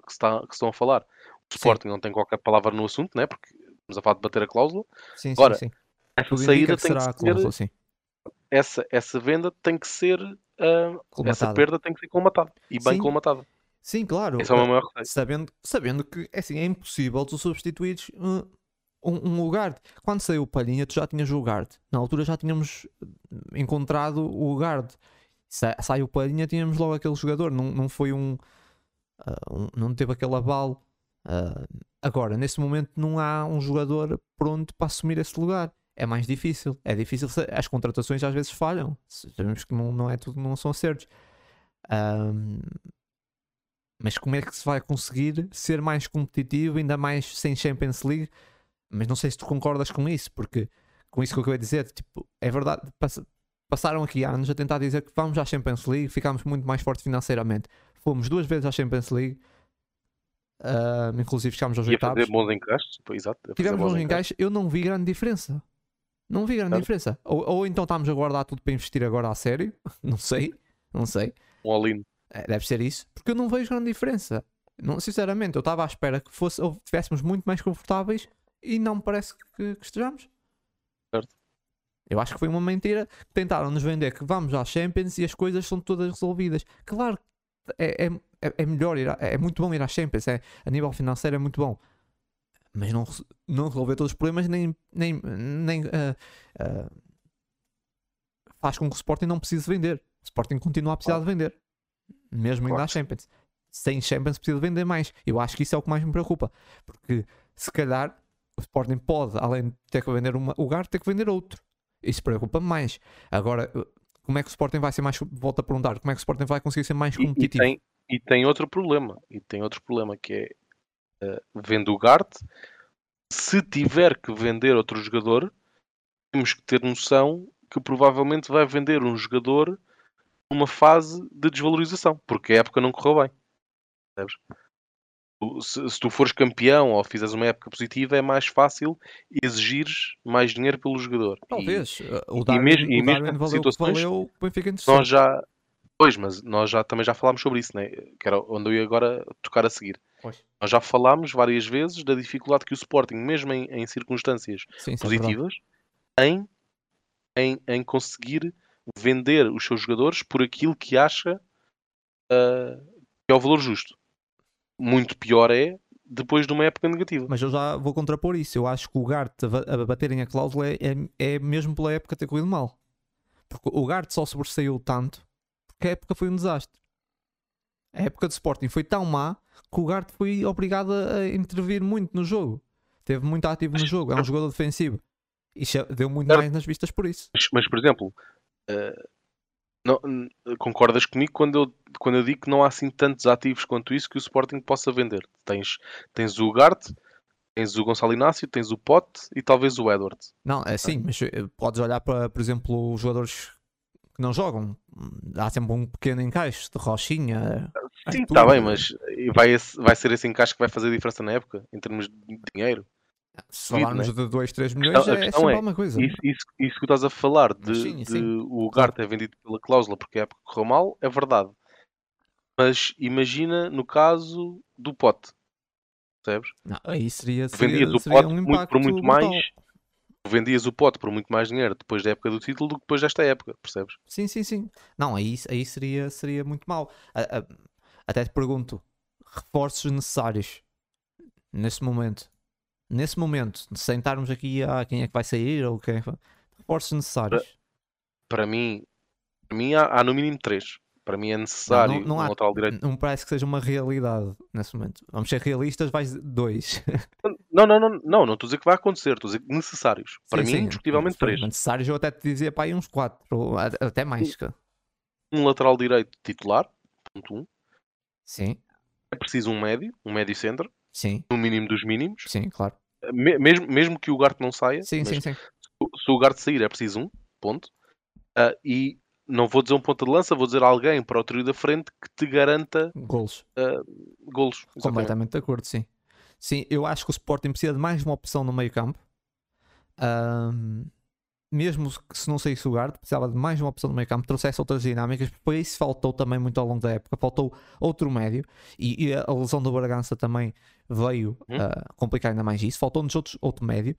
a falar. O Sporting, sim, não tem qualquer palavra no assunto, né? Porque estamos a falar de bater a cláusula. Sim, agora, sim, essa saída tem que ser... cláusula, sim. Essa venda tem que ser... essa perda tem que ser colmatada. E bem colmatada. Sim, claro. Essa é uma maior... sabendo que assim, é impossível tu substituires um Ugarte. Quando saiu o Palhinha, tu já tinhas o Ugarte. Na altura já tínhamos encontrado o Ugarte. Sai o Palhinha, tínhamos logo aquele jogador. Não foi não teve aquele abalo. Agora, nesse momento não há um jogador pronto para assumir esse lugar. É mais difícil. É difícil. As contratações às vezes falham. Sabemos que não é tudo, não são acertos. Mas como é que se vai conseguir ser mais competitivo, ainda mais sem Champions League? Mas não sei se tu concordas com isso, porque com isso que eu acabei de dizer, tipo, é verdade, passaram aqui anos a tentar dizer que vamos à Champions League, ficámos muito mais fortes financeiramente. Fomos 2 vezes à Champions League. Inclusive chegámos aos oitavos. Tivemos bons encaixes. Eu não vi grande diferença. Ou então estamos a guardar tudo para investir agora a sério. Não sei. Um all-in. Deve ser isso. Porque eu não vejo grande diferença. Não, sinceramente, eu estava à espera que estivéssemos muito mais confortáveis e não me parece que estejamos. Certo. Eu acho que foi uma mentira. Tentaram nos vender que vamos à Champions e as coisas são todas resolvidas. Claro que é melhor ir, é muito bom ir à Champions, a nível financeiro é muito bom, mas não resolver todos os problemas nem faz com que o Sporting não precise vender. O Sporting continua a precisar de vender mesmo indo à Champions. Sem Champions precisa vender mais. Eu acho que isso é o que mais me preocupa, porque se calhar o Sporting pode, além de ter que vender um lugar, ter que vender outro. Isso preocupa-me mais. Agora, como é que o Sporting vai ser mais... Volto a perguntar, como é que o Sporting vai conseguir ser mais competitivo? E tem outro problema, que é, vendo o Ugarte, se tiver que vender outro jogador, temos que ter noção que provavelmente vai vender um jogador numa fase de desvalorização, porque a época não correu bem. Sabes? Se tu fores campeão ou fizeres uma época positiva, é mais fácil exigires mais dinheiro pelo jogador. Talvez. E mesmo valeu, situações, valeu, Benfica interessante. Nós já também já falámos sobre isso, né? Que era onde eu ia agora tocar a seguir. Pois. Nós já falámos várias vezes da dificuldade que o Sporting, mesmo em circunstâncias positivas, em conseguir vender os seus jogadores por aquilo que acha que é o valor justo. Muito pior é depois de uma época negativa. Mas eu já vou contrapor isso. Eu acho que o Ugarte a baterem a cláusula é mesmo pela época ter corrido mal. Porque o Ugarte só sobressaiu tanto que a época foi um desastre. A época do Sporting foi tão má que o Ugarte foi obrigado a intervir muito no jogo. Teve muito ativo no jogo. É um jogador defensivo. E deu muito mais nas vistas por isso. Mas por exemplo, concordas comigo quando eu digo que não há assim tantos ativos quanto isso que o Sporting possa vender? Tens o Ugarte, tens o Gonçalo Inácio, tens o Pote e talvez o Edward. Não, é sim, mas podes olhar para, por exemplo, os jogadores não jogam, há sempre um pequeno encaixe de Rochinha. Sim, está bem, mas vai ser esse encaixe que vai fazer a diferença na época, em termos de dinheiro? Se falarmos de 2, 3 milhões, a questão é uma coisa. Isso que estás a falar, de o Ugarte é vendido pela cláusula porque a época correu mal, é verdade. Mas imagina no caso do Pote, percebes? Não, aí seria Pote por muito brutal. Mais... vendias o Pote por muito mais dinheiro depois da época do título do que depois desta época, percebes? Sim, sim, sim. Não, aí seria muito mau. Até te pergunto, reforços necessários nesse momento, sem estarmos aqui a quem é que vai sair ou quem é que... reforços necessários. Para mim há no mínimo 3. Para mim é necessário um lateral direito. Não parece que seja uma realidade nesse momento. Vamos ser realistas, vais 2. Não estou a dizer que vai acontecer, estou a dizer que necessários. Para mim, indiscutivelmente 3. Necessários, eu até te dizia para aí uns 4, até mais. Um lateral direito titular, ponto 1. Sim. É preciso um médio centro. Sim. No mínimo dos mínimos. Sim, claro. Mesmo que o Ugarte não saia. Sim. Se o Ugarte sair, é preciso um, ponto. E... não vou dizer um ponta de lança, vou dizer alguém para o trio da frente que te garanta golos. Completamente de acordo, sim. Sim, eu acho que o Sporting precisa de mais uma opção no meio campo. Mesmo que se não saísse o Ugarte, precisava de mais uma opção no meio campo, trouxesse outras dinâmicas, porque isso faltou também muito ao longo da época. Faltou outro médio e a lesão do Bragança também veio complicar ainda mais isso. Faltou-nos outro médio.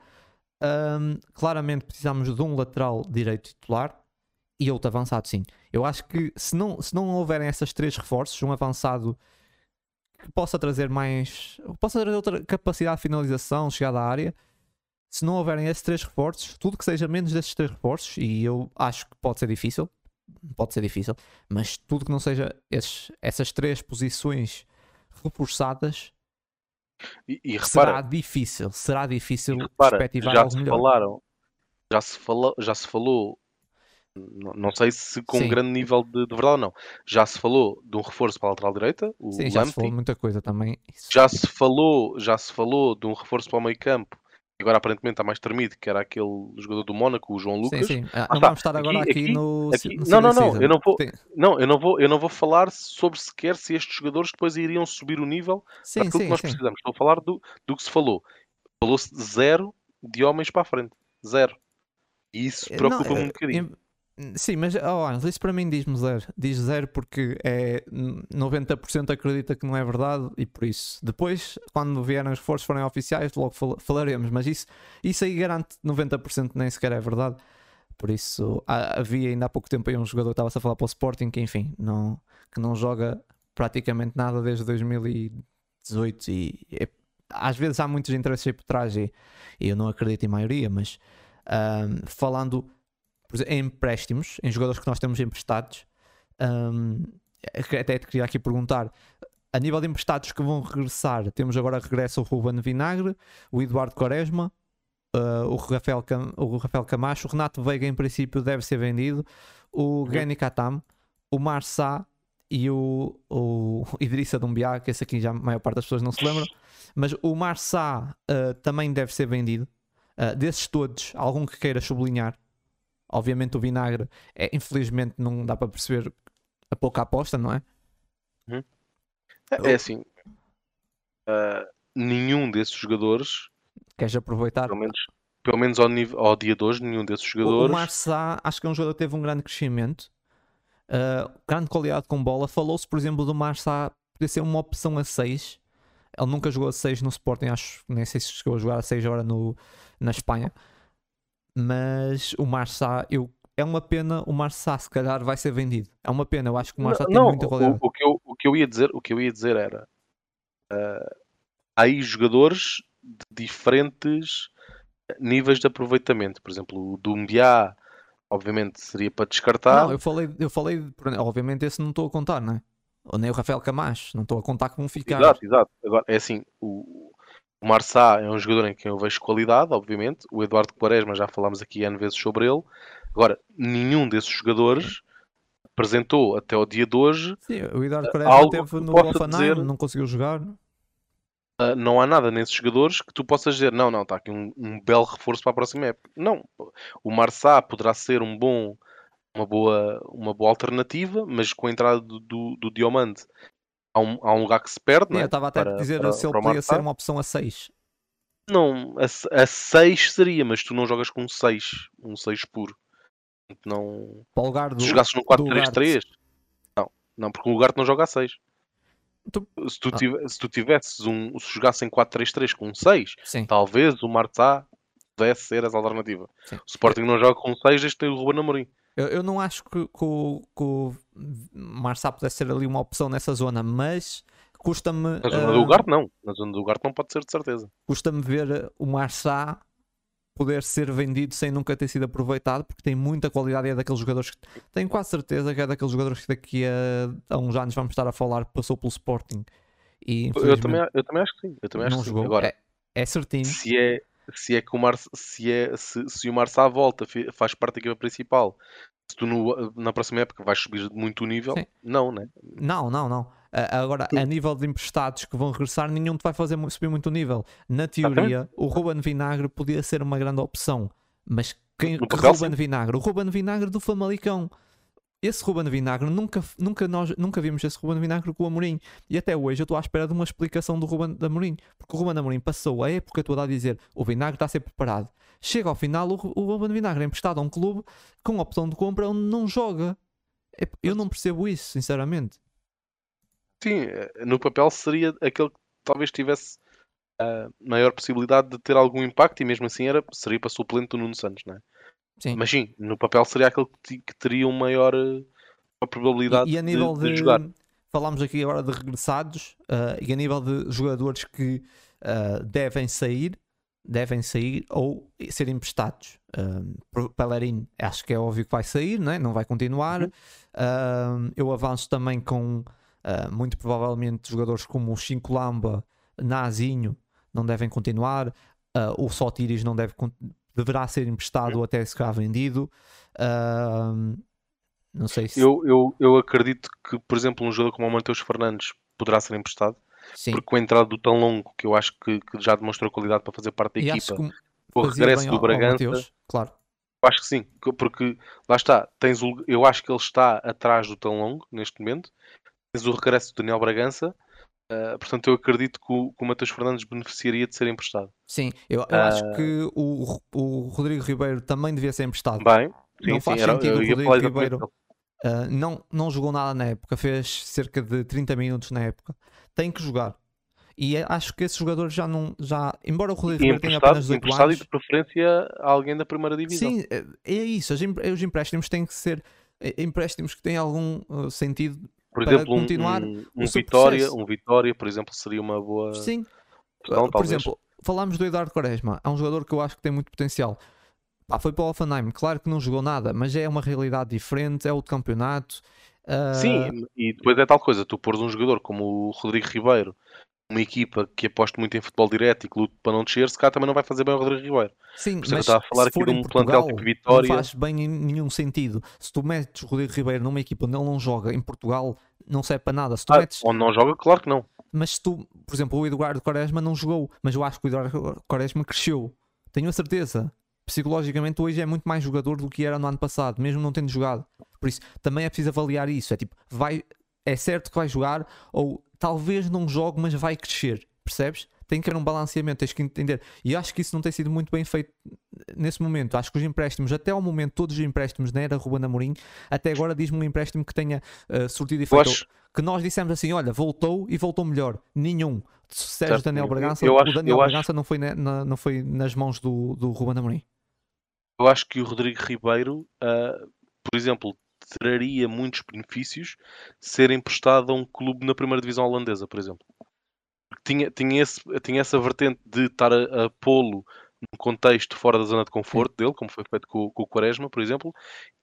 Claramente precisamos de um lateral direito titular e outro avançado, sim. Eu acho que se não houverem essas 3 reforços, um avançado que possa trazer mais... possa trazer outra capacidade de finalização, chegada à área, se não houverem esses 3 reforços, tudo que seja menos desses 3 reforços, e eu acho que pode ser difícil, mas tudo que não seja essas 3 posições reforçadas, e repara, será difícil perspectivar algo melhor. Já se falou não sei se com grande nível de verdade ou não. Já se falou de um reforço para a lateral direita, o Lamptey. Já se falou muita coisa também. Já se falou de um reforço para o meio campo. Agora aparentemente está mais tremido, que era aquele jogador do Mónaco, o João Lucas. Sim. Não vamos estar agora aqui no... Eu não vou falar sobre sequer se estes jogadores depois iriam subir o nível para aquilo que nós precisamos. Estou a falar do que se falou. Falou-se de 0 de homens para a frente. 0. E isso preocupa-me um bocadinho. Sim, mas isso para mim diz-me 0. Diz 0 porque é 90% acredita que não é verdade e por isso. Depois, quando vierem os reforços forem oficiais, logo falaremos. Mas isso aí garante 90% nem sequer é verdade. Por isso, havia ainda há pouco tempo aí um jogador que estava-se a falar para o Sporting que, enfim, que não joga praticamente nada desde 2018. E às vezes há muitos interesses aí por trás e eu não acredito em maioria, mas falando... em empréstimos, em jogadores que nós temos emprestados, até te queria aqui perguntar, a nível de emprestados que vão regressar, temos agora regressa o Ruben Vinagre, o Eduardo Quaresma, o Rafael Camacho, o Renato Veiga em princípio deve ser vendido, o Gani Katam, o Marçal e o Idrissa Doumbia, que esse aqui já a maior parte das pessoas não se lembram, mas o Marçal também deve ser vendido. Desses todos, algum que queira sublinhar? Obviamente o Vinagre, infelizmente não dá para perceber a pouca aposta, não é? É assim, nenhum desses jogadores... Queres aproveitar? Pelo menos ao, nível, ao dia de hoje, nenhum desses jogadores... O Marçal, acho que é um jogador que teve um grande crescimento, grande qualidade com bola. Falou-se, por exemplo, do Marçal poder ser uma opção a 6. Ele nunca jogou a 6 no Sporting, acho, nem sei se chegou a jogar a 6 agora na Espanha. Mas o Marçal, é uma pena, o Marçal se calhar vai ser vendido. É uma pena, eu acho que o Marçal tem muita qualidade. O que eu ia dizer era, há aí jogadores de diferentes níveis de aproveitamento. Por exemplo, o Doumbia, obviamente seria para descartar. Não, eu falei, obviamente esse não estou a contar, não é? Ou nem o Rafael Camacho, não estou a contar como ficar. Exato. Agora, é assim, o Marçal é um jogador em quem eu vejo qualidade, obviamente. O Eduardo Quaresma, já falámos aqui N vezes sobre ele. Agora, nenhum desses jogadores apresentou até o dia de hoje. Sim, o Eduardo Quaresma teve no Golfanano, não conseguiu jogar. Não há nada nesses jogadores que tu possas dizer, não, está aqui um belo reforço para a próxima época. Não, o Marçal poderá ser uma boa alternativa, mas com a entrada do Diomande há um lugar que se perde, não é? Eu estava até a dizer se ele podia ser uma opção a 6. Não, a 6 seria, mas tu não jogas com um 6 puro. Não, se jogasses no 4-3-3, não, porque o Ugarte não joga a 6. Se tu tivesses se jogasses em 4-3-3 com um 6, sim, talvez o Marçal pudesse ser essa alternativa. Sim. O Sporting não joga com um 6, desde que tem o Ruben Amorim. Eu não acho que o Marçal pudesse ser ali uma opção nessa zona, mas custa-me... Na zona do Ugarte não. Na zona do Ugarte não pode ser, de certeza. Custa-me ver o Marçal poder ser vendido sem nunca ter sido aproveitado, porque tem muita qualidade e é daqueles jogadores que... Tenho quase certeza que é daqueles jogadores que daqui a uns anos vamos estar a falar que passou pelo Sporting. E, eu também acho que sim. Eu também acho não que jogou. Sim. Agora, é certinho. Se o Marçal volta, faz parte da equipa principal, se tu na próxima época vais subir muito o nível, sim, não, né? Não. Agora, sim, a nível de emprestados que vão regressar, nenhum te vai fazer subir muito o nível. Na teoria, o Ruben Vinagre podia ser uma grande opção, mas o Ruben Vinagre do Famalicão. Esse Ruben Vinagre, nós nunca vimos esse Ruben Vinagre com o Amorim. E até hoje eu estou à espera de uma explicação do Ruben Amorim. Porque o Ruben Amorim passou a época toda a dizer o Vinagre está a ser preparado. Chega ao final, o Ruben Vinagre é emprestado a um clube com opção de compra onde não joga. Eu não percebo isso, sinceramente. Sim, no papel seria aquele que talvez tivesse a maior possibilidade de ter algum impacto e mesmo assim seria para suplente do Nuno Santos, não é? Sim. Mas sim, no papel seria aquele que teria uma maior probabilidade e a nível de jogar. Falámos aqui agora de regressados e a nível de jogadores que devem sair ou ser emprestados. Pellerin, acho que é óbvio que vai sair, não é? Não vai continuar. Eu avanço também com muito provavelmente jogadores como o Xincolamba, Nazinho, não devem continuar. O Sotiris não deve continuar. Deverá ser emprestado ou até se calhar vendido. Não sei se... Eu acredito que, por exemplo, um jogador como o Matheus Fernandes poderá ser emprestado. Sim. Porque com a entrada do Tão Longo, que eu acho que já demonstrou qualidade para fazer parte da equipa, o regresso do Bragança... Mateus, claro. Eu acho que sim, porque lá está, eu acho que ele está atrás do Tão Longo neste momento. Tens o regresso do Daniel Bragança. Portanto, eu acredito que o Matheus Fernandes beneficiaria de ser emprestado. Sim, eu acho que o Rodrigo Ribeiro também devia ser emprestado. Bem, sim, não faz sentido o Rodrigo Ribeiro. Não jogou nada na época, fez cerca de 30 minutos na época. Tem que jogar. E acho que esse jogador já não... embora o Rodrigo Ribeiro tenha apenas 18 anos... E de preferência a alguém da primeira divisão. Sim, é isso. Os empréstimos têm que ser... Empréstimos que têm algum sentido... Por exemplo, um Vitória, por exemplo, seria uma boa... Sim. Então, por exemplo, falámos do Eduardo Quaresma. É um jogador que eu acho que tem muito potencial. Foi para o Hoffenheim. Claro que não jogou nada, mas é uma realidade diferente. É outro campeonato. Sim, e depois é tal coisa. Tu pôres um jogador como o Rodrigo Ribeiro uma equipa que aposta muito em futebol direto e que luta para não descer, se cá também não vai fazer bem ao Rodrigo Ribeiro. Sim, mas está a falar aqui de um plantel tipo Vitória. Não faz bem em nenhum sentido. Se tu metes o Rodrigo Ribeiro numa equipa onde ele não joga, em Portugal, não serve para nada. Se tu metes... Onde não joga, claro que não. Mas se tu, por exemplo, o Eduardo Quaresma não jogou, mas eu acho que o Eduardo Quaresma cresceu. Tenho a certeza. Psicologicamente hoje é muito mais jogador do que era no ano passado, mesmo não tendo jogado. Por isso, também é preciso avaliar isso. É tipo, vai... é certo que vai jogar ou talvez não jogue, mas vai crescer. Percebes? Tem que haver um balanceamento, tens que entender. E acho que isso não tem sido muito bem feito nesse momento. Acho que os empréstimos, até ao momento, todos os empréstimos na era Ruben Amorim, até agora diz-me um empréstimo que tenha surtido efeito. Acho... Que nós dissemos assim, olha, voltou e voltou melhor. Nenhum. Certo, Daniel Bragança, o Daniel Bragança não foi, não foi nas mãos do Ruben Amorim. Eu acho que o Rodrigo Ribeiro, por exemplo, traria muitos benefícios ser emprestado a um clube na primeira divisão holandesa, por exemplo. Tinha essa vertente de estar a pô-lo num contexto fora da zona de conforto dele, como foi feito com o Quaresma, por exemplo,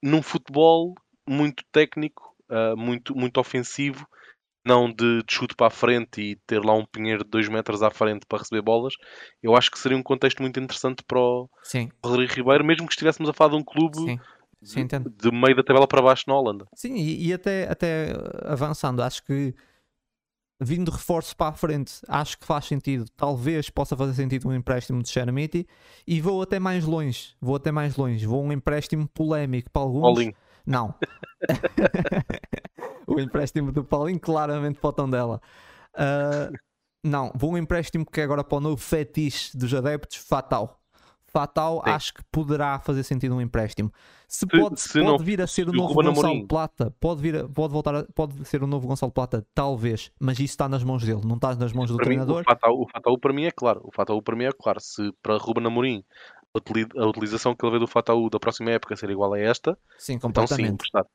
num futebol muito técnico, muito ofensivo, não de chute para a frente e ter lá um pinheiro de 2 metros à frente para receber bolas. Eu acho que seria um contexto muito interessante para o Rodrigo Ribeiro, mesmo que estivéssemos a falar de um clube... Sim. Sim, de meio da tabela para baixo na Holanda. Sim, e até avançando, acho que vindo reforço para a frente, acho que faz sentido. Talvez possa fazer sentido um empréstimo de Chermiti. E vou até mais longe. Vou um empréstimo polémico para alguns. Paulinho. Não. O empréstimo do Paulinho, claramente para o Tondela. Não, vou um empréstimo que é agora para o novo fetiche dos adeptos, Fatawu. Fatawu, acho que poderá fazer sentido um empréstimo. Pode vir a ser o novo Gonçalo Plata, pode ser o novo Gonçalo Plata, talvez, mas isso está nas mãos dele, não está nas mãos do treinador. O Fatawu para mim é claro. Se para Ruben Amorim a utilização que ele vê do Fatawu da próxima época ser igual a esta, sim, completamente. Então, sim, emprestado.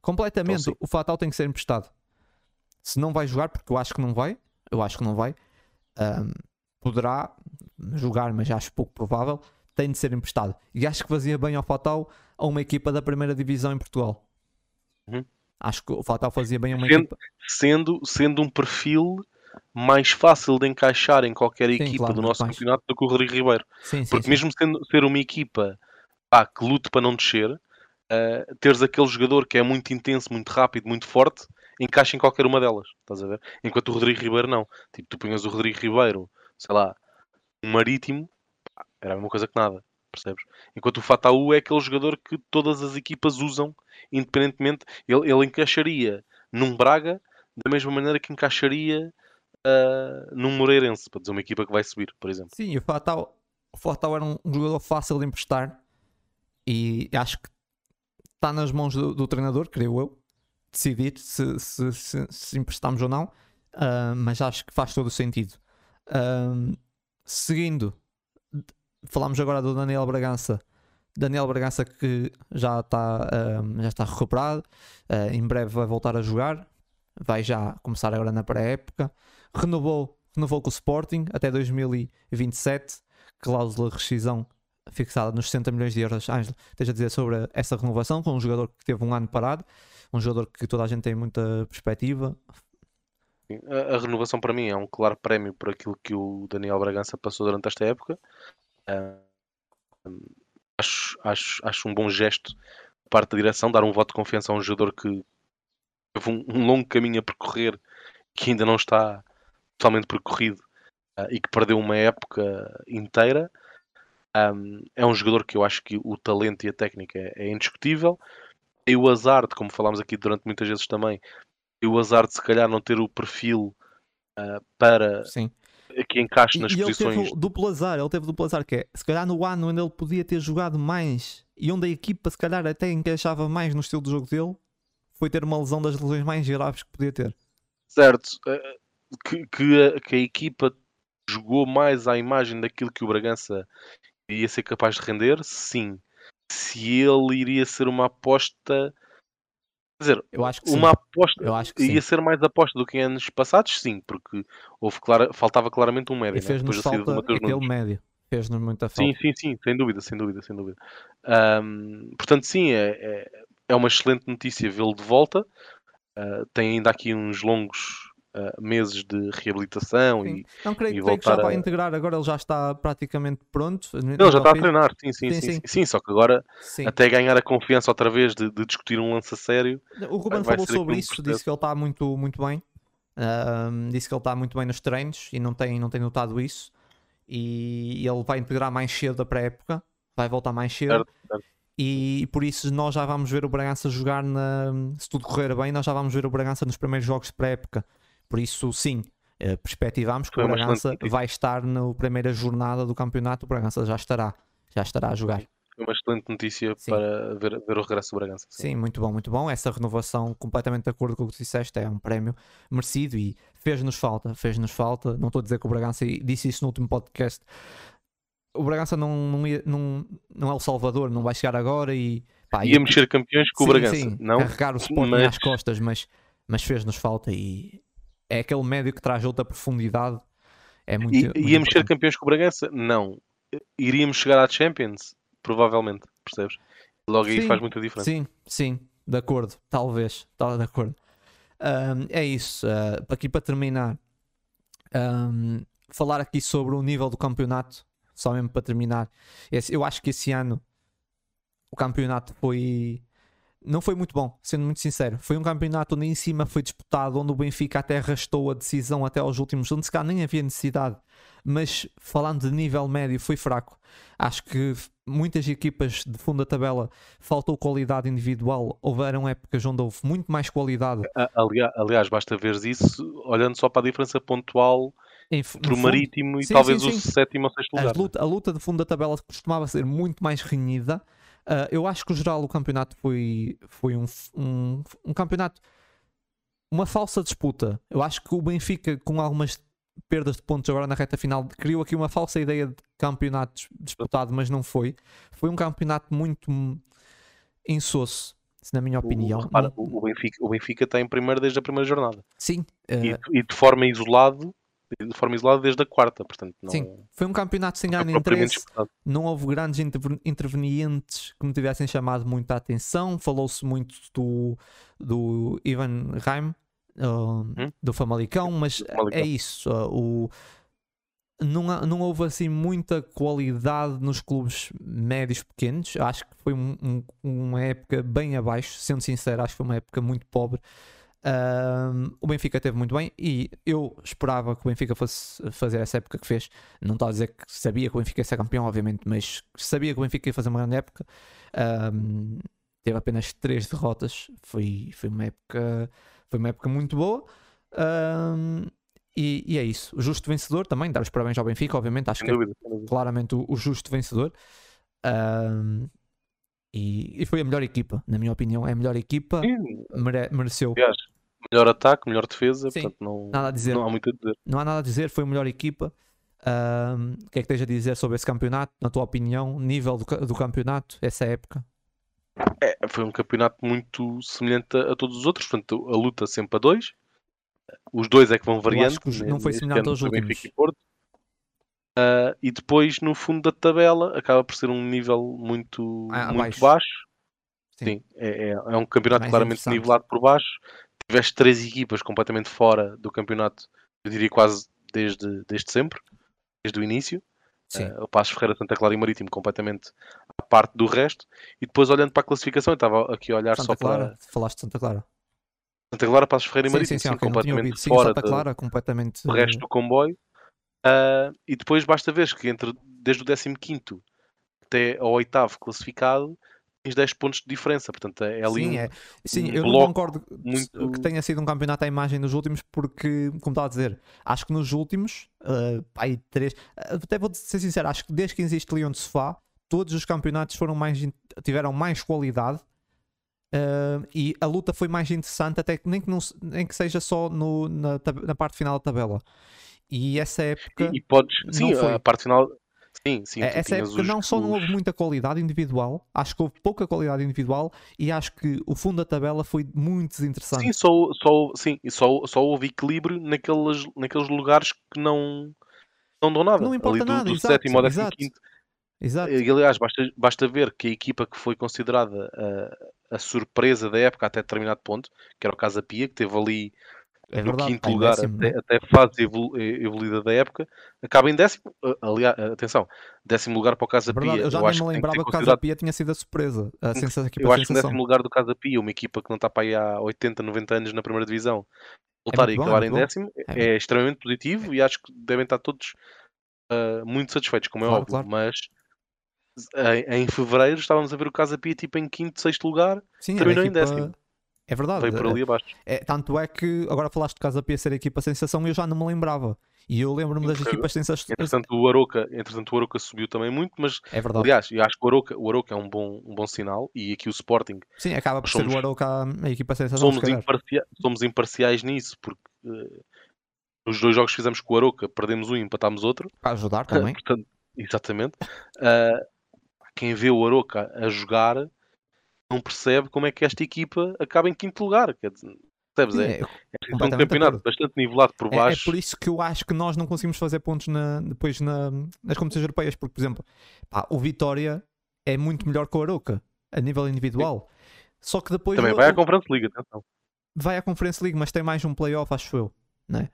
Completamente. Então, sim. O Fatawu tem que ser emprestado. Se não vai jogar, porque eu acho que não vai, poderá jogar, mas acho pouco provável, tem de ser emprestado. E acho que fazia bem ao Fatawu a uma equipa da primeira divisão em Portugal. Uhum. Acho que o Fatawu fazia bem a uma equipa... Sendo um perfil mais fácil de encaixar em qualquer equipa do nosso campeonato do que o Rodrigo Ribeiro. Porque mesmo ser uma equipa que lute para não descer, teres aquele jogador que é muito intenso, muito rápido, muito forte, encaixa em qualquer uma delas. Estás a ver? Enquanto o Rodrigo Ribeiro não. Tipo, tu punhas o Rodrigo Ribeiro, sei lá, um Marítimo, era a mesma coisa que nada, percebes? Enquanto o Fatawu é aquele jogador que todas as equipas usam, independentemente, ele encaixaria num Braga da mesma maneira que encaixaria num Moreirense, para dizer uma equipa que vai subir, por exemplo. Sim, o Fatawu era um jogador fácil de emprestar e acho que está nas mãos do treinador, creio eu, decidir se emprestamos ou não, mas acho que faz todo o sentido. Seguindo, falámos agora do Daniel Bragança. Daniel Bragança que já está recuperado, em breve vai voltar a jogar, vai já começar agora na pré-época. Renovou com o Sporting até 2027, cláusula de rescisão fixada nos 60 milhões de euros. Ângelo, tens a dizer sobre essa renovação com um jogador que teve um ano parado, um jogador que toda a gente tem muita perspectiva. A renovação para mim é um claro prémio por aquilo que o Daniel Bragança passou durante esta época. Acho um bom gesto da parte da direção, dar um voto de confiança a um jogador que teve um longo caminho a percorrer, que ainda não está totalmente percorrido e que perdeu uma época inteira. É um jogador que eu acho que o talento e a técnica é indiscutível. E o azar, de como falámos aqui durante muitas vezes também, e o azar de se calhar não ter o perfil para que encaixe nas posições. Ele teve duplo azar, que é, se calhar no ano onde ele podia ter jogado mais e onde a equipa se calhar até encaixava mais no estilo de jogo dele, foi ter uma lesão das lesões mais graves que podia ter. Certo, que a equipa jogou mais à imagem daquilo que o Bragança ia ser capaz de render, sim. Se ele iria ser uma aposta... Quer dizer, ia ser mais aposta do que em anos passados, sim, porque faltava claramente um médio. E fez-nos falta aquele médio. Fez-nos muita falta. Sim, sem dúvida. Portanto, sim, é uma excelente notícia vê-lo de volta. Tem ainda aqui uns longos meses de reabilitação. Sim. E não creio, e voltar que já vai integrar. Agora ele já está praticamente pronto. Não, já está a treinar, sim, só que agora sim. Até ganhar a confiança outra vez de discutir um lance a sério. O Ruben falou sobre isso, disse que ele está muito bem, disse que ele está muito bem nos treinos e não tem notado isso, e ele vai integrar mais cedo a pré-época, vai voltar mais cedo, certo. E por isso nós já vamos ver o Bragança jogar se tudo correr bem, nós já vamos ver o Bragança nos primeiros jogos de pré-época. Por isso sim, perspectivamos que o Bragança vai estar na primeira jornada do campeonato, o Bragança já estará a jogar. É uma excelente notícia, sim, para ver o regresso do Bragança. Sim, muito bom. Essa renovação, completamente de acordo com o que tu disseste, é um prémio merecido e fez-nos falta. Não estou a dizer que o Bragança, disse isso no último podcast, o Bragança não é o Salvador, não vai chegar agora e... Pá, íamos ser campeões com o Bragança. Sim, não? Carregar o Sporting nas costas, mas fez-nos falta e é aquele médio que traz outra profundidade. É muito, íamos ser campeões com o Bragança? Não. Iríamos chegar à Champions? Provavelmente, percebes? Logo sim, aí faz muita diferença. Sim, de acordo, talvez, de acordo. É isso, aqui para terminar, falar aqui sobre o nível do campeonato, só mesmo para terminar. Eu acho que esse ano o campeonato não foi muito bom, sendo muito sincero. Foi um campeonato onde em cima foi disputado, onde o Benfica até arrastou a decisão até aos últimos, onde se calhar nem havia necessidade, mas falando de nível médio foi fraco. Acho que muitas equipas de fundo da tabela faltou qualidade individual, houveram épocas onde houve muito mais qualidade. Aliás, basta ver isso olhando só para a diferença pontual entre o Marítimo e talvez o sétimo ou sexto lugar. A luta de fundo da tabela costumava ser muito mais renhida. Eu acho que o geral do campeonato foi um campeonato, uma falsa disputa. Eu acho que o Benfica, com algumas perdas de pontos agora na reta final, criou aqui uma falsa ideia de campeonato disputado, mas não foi um campeonato muito insosso, na minha opinião. Repara, o Benfica está em primeiro desde a primeira jornada, sim, e de forma isolada desde a quarta, portanto não... Sim, foi um campeonato sem grande interesse, não houve grandes intervenientes que me tivessem chamado muita atenção. Falou-se muito do Ivan Reim, do Famalicão, mas Famalicão. É isso, não houve assim muita qualidade nos clubes médios pequenos. Acho que foi uma época bem abaixo, sendo sincero, acho que foi uma época muito pobre. O Benfica esteve muito bem e eu esperava que o Benfica fosse fazer essa época que fez. Não estou a dizer que sabia que o Benfica ia ser campeão, obviamente, mas sabia que o Benfica ia fazer uma grande época. Teve apenas 3 derrotas, foi uma época muito boa, e é isso. O justo vencedor também, dar os parabéns ao Benfica, obviamente, acho que é claramente o justo vencedor, e foi a melhor equipa, na minha opinião, é a melhor equipa, mereceu. Aliás, melhor ataque, melhor defesa, sim, portanto não há muito a dizer. Não há nada a dizer, foi a melhor equipa. O que é que tens a dizer sobre esse campeonato, na tua opinião, nível do campeonato, essa época? Foi um campeonato muito semelhante a todos os outros, portanto a luta sempre a 2, os 2 é que vão variando, que não foi semelhante aos últimos, e depois no fundo da tabela acaba por ser um nível muito baixo. Sim. É um campeonato mais claramente nivelado por baixo. Tiveste 3 equipas completamente fora do campeonato, eu diria quase desde sempre, desde o início. O Paços Ferreira, Santa Clara e Marítimo completamente à parte do resto. E depois, olhando para a classificação, eu estava aqui a olhar Falaste de Santa Clara. Santa Clara, Paços Ferreira e Marítimo, sim, okay, completamente fora do resto do comboio. E depois basta ver que desde o 15º até ao 8º classificado tens 10 pontos de diferença. Portanto, é ali eu não concordo muito... que tenha sido um campeonato à imagem dos últimos, porque, como estava a dizer, acho que nos últimos, até vou ser sincero, acho que desde que existe Leão de Sofá, todos os campeonatos tiveram mais qualidade, e a luta foi mais interessante, até que nem que seja só na parte final da tabela. E essa época... E podes... Sim, foi. A parte final... Sim, essa época não houve muita qualidade individual, acho que houve pouca qualidade individual, e acho que o fundo da tabela foi muito desinteressante. Sim, só houve equilíbrio naqueles lugares que não dão nada. Não importa ali nada. Do exato, 7º ao 15º. Exato. E, aliás, basta ver que a equipa que foi considerada a surpresa da época até determinado ponto, que era o Casa Pia, que teve ali É no verdade, quinto lugar, até a fase evoluída da época, acaba em décimo. Aliás, atenção, décimo lugar para o Casa Pia. Eu já nem me lembrava que o Casa Pia tinha sido a surpresa. Eu acho que no décimo lugar do Casa Pia, uma equipa que não está para aí há 80, 90 anos na primeira divisão, voltar e acabar em décimo é extremamente positivo e acho que devem estar todos muito satisfeitos, como é óbvio. Claro. Mas em fevereiro estávamos a ver o Casa Pia tipo em quinto, sexto lugar, terminou em décimo. É verdade. Foi por ali abaixo. Tanto é que agora falaste de Casa Pia ser a equipa sensação e eu já não me lembrava. E eu lembro-me das equipas sensações. Entretanto, o Arouca subiu também muito, mas é verdade. Aliás, eu acho que o Arouca é um bom sinal e aqui o Sporting. Sim, acaba por ser o Arouca a equipa sensação. Somos imparciais nisso, porque os dois jogos que fizemos com o Arouca, perdemos um e empatámos outro. Para ajudar também. Portanto, exatamente. Quem vê o Arouca a jogar não percebe como é que esta equipa acaba em quinto lugar, quer dizer, percebes? É um campeonato bastante nivelado por baixo. É por isso que eu acho que nós não conseguimos fazer pontos nas competições europeias, porque, por exemplo, o Vitória é muito melhor que o Arouca, a nível individual. Sim. Só que depois... Também vai à Conference League, atenção. Vai à Conference League, mas tem mais um play-off, acho eu, não é?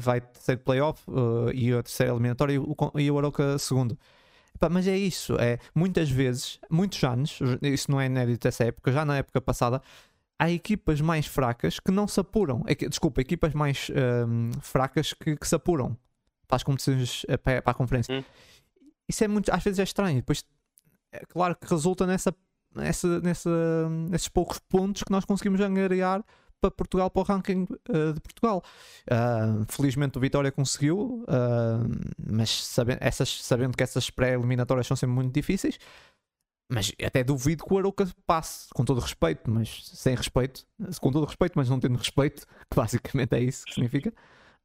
Vai terceiro play-off e a terceira eliminatória e o Arouca segundo. Mas é isso, muitas vezes, muitos anos, isso não é inédito essa época, já na época passada, há equipas mais fracas que não se apuram. Equipas mais fracas que se apuram para as competições, para a conferência. Isso é muito, às vezes é estranho, depois é claro que resulta nesses poucos pontos que nós conseguimos angariar para Portugal, para o ranking de Portugal. Felizmente o Vitória conseguiu, mas sabendo que essas pré-eliminatórias são sempre muito difíceis, mas até duvido que o Arouca passe, com todo respeito, mas não tendo respeito, que basicamente é isso que significa.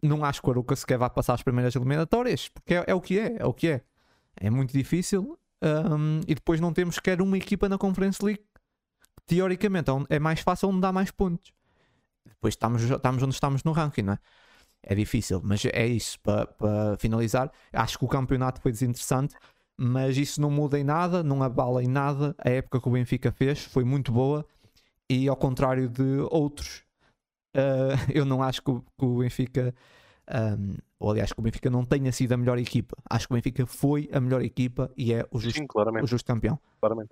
Não acho que o Arouca sequer vá passar as primeiras eliminatórias, porque é o que é. É muito difícil, e depois não temos sequer uma equipa na Conference League, teoricamente é mais fácil onde dá mais pontos. Depois estamos onde estamos no ranking, não é? É difícil, mas é isso. Para finalizar, acho que o campeonato foi desinteressante, mas isso não muda em nada, não abala em nada. A época que o Benfica fez foi muito boa e, ao contrário de outros, eu não acho que o Benfica, ou aliás, que o Benfica não tenha sido a melhor equipa. Acho que o Benfica foi a melhor equipa e é o justo campeão. Claramente.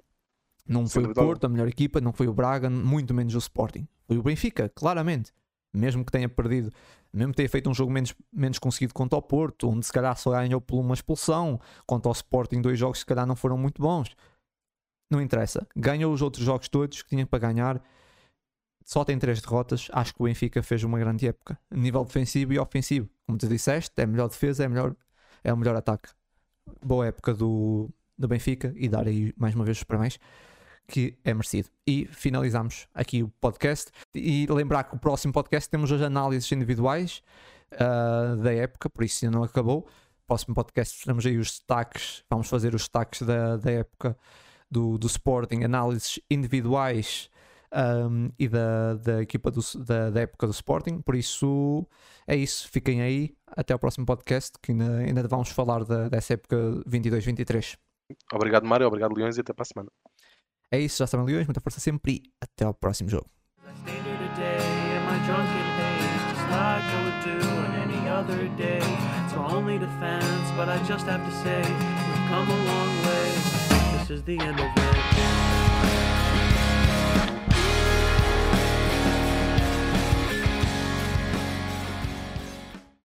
Não foi o Porto a melhor equipa, não foi o Braga, muito menos o Sporting. Foi o Benfica, claramente. Mesmo que tenha perdido, mesmo que tenha feito um jogo menos conseguido contra o Porto, onde se calhar só ganhou por uma expulsão, contra o Sporting 2 jogos se calhar não foram muito bons. Não interessa. Ganhou os outros jogos todos que tinha para ganhar. Só tem 3 derrotas. Acho que o Benfica fez uma grande época. A nível defensivo e ofensivo. Como tu disseste, é melhor defesa, é o melhor ataque. Boa época do Benfica e dar aí mais uma vez os parabéns, que é merecido. E finalizamos aqui o podcast e lembrar que o próximo podcast temos as análises individuais da época, por isso ainda não acabou. O próximo podcast teremos aí os destaques, vamos fazer os destaques da época do Sporting, análises individuais e da equipa da época do Sporting. Por isso é isso, fiquem aí, até ao próximo podcast que ainda vamos falar dessa época 22-23. Obrigado Mário, obrigado Leões e até para a semana. É isso, já sabem, Leões, muita força sempre e até ao próximo jogo.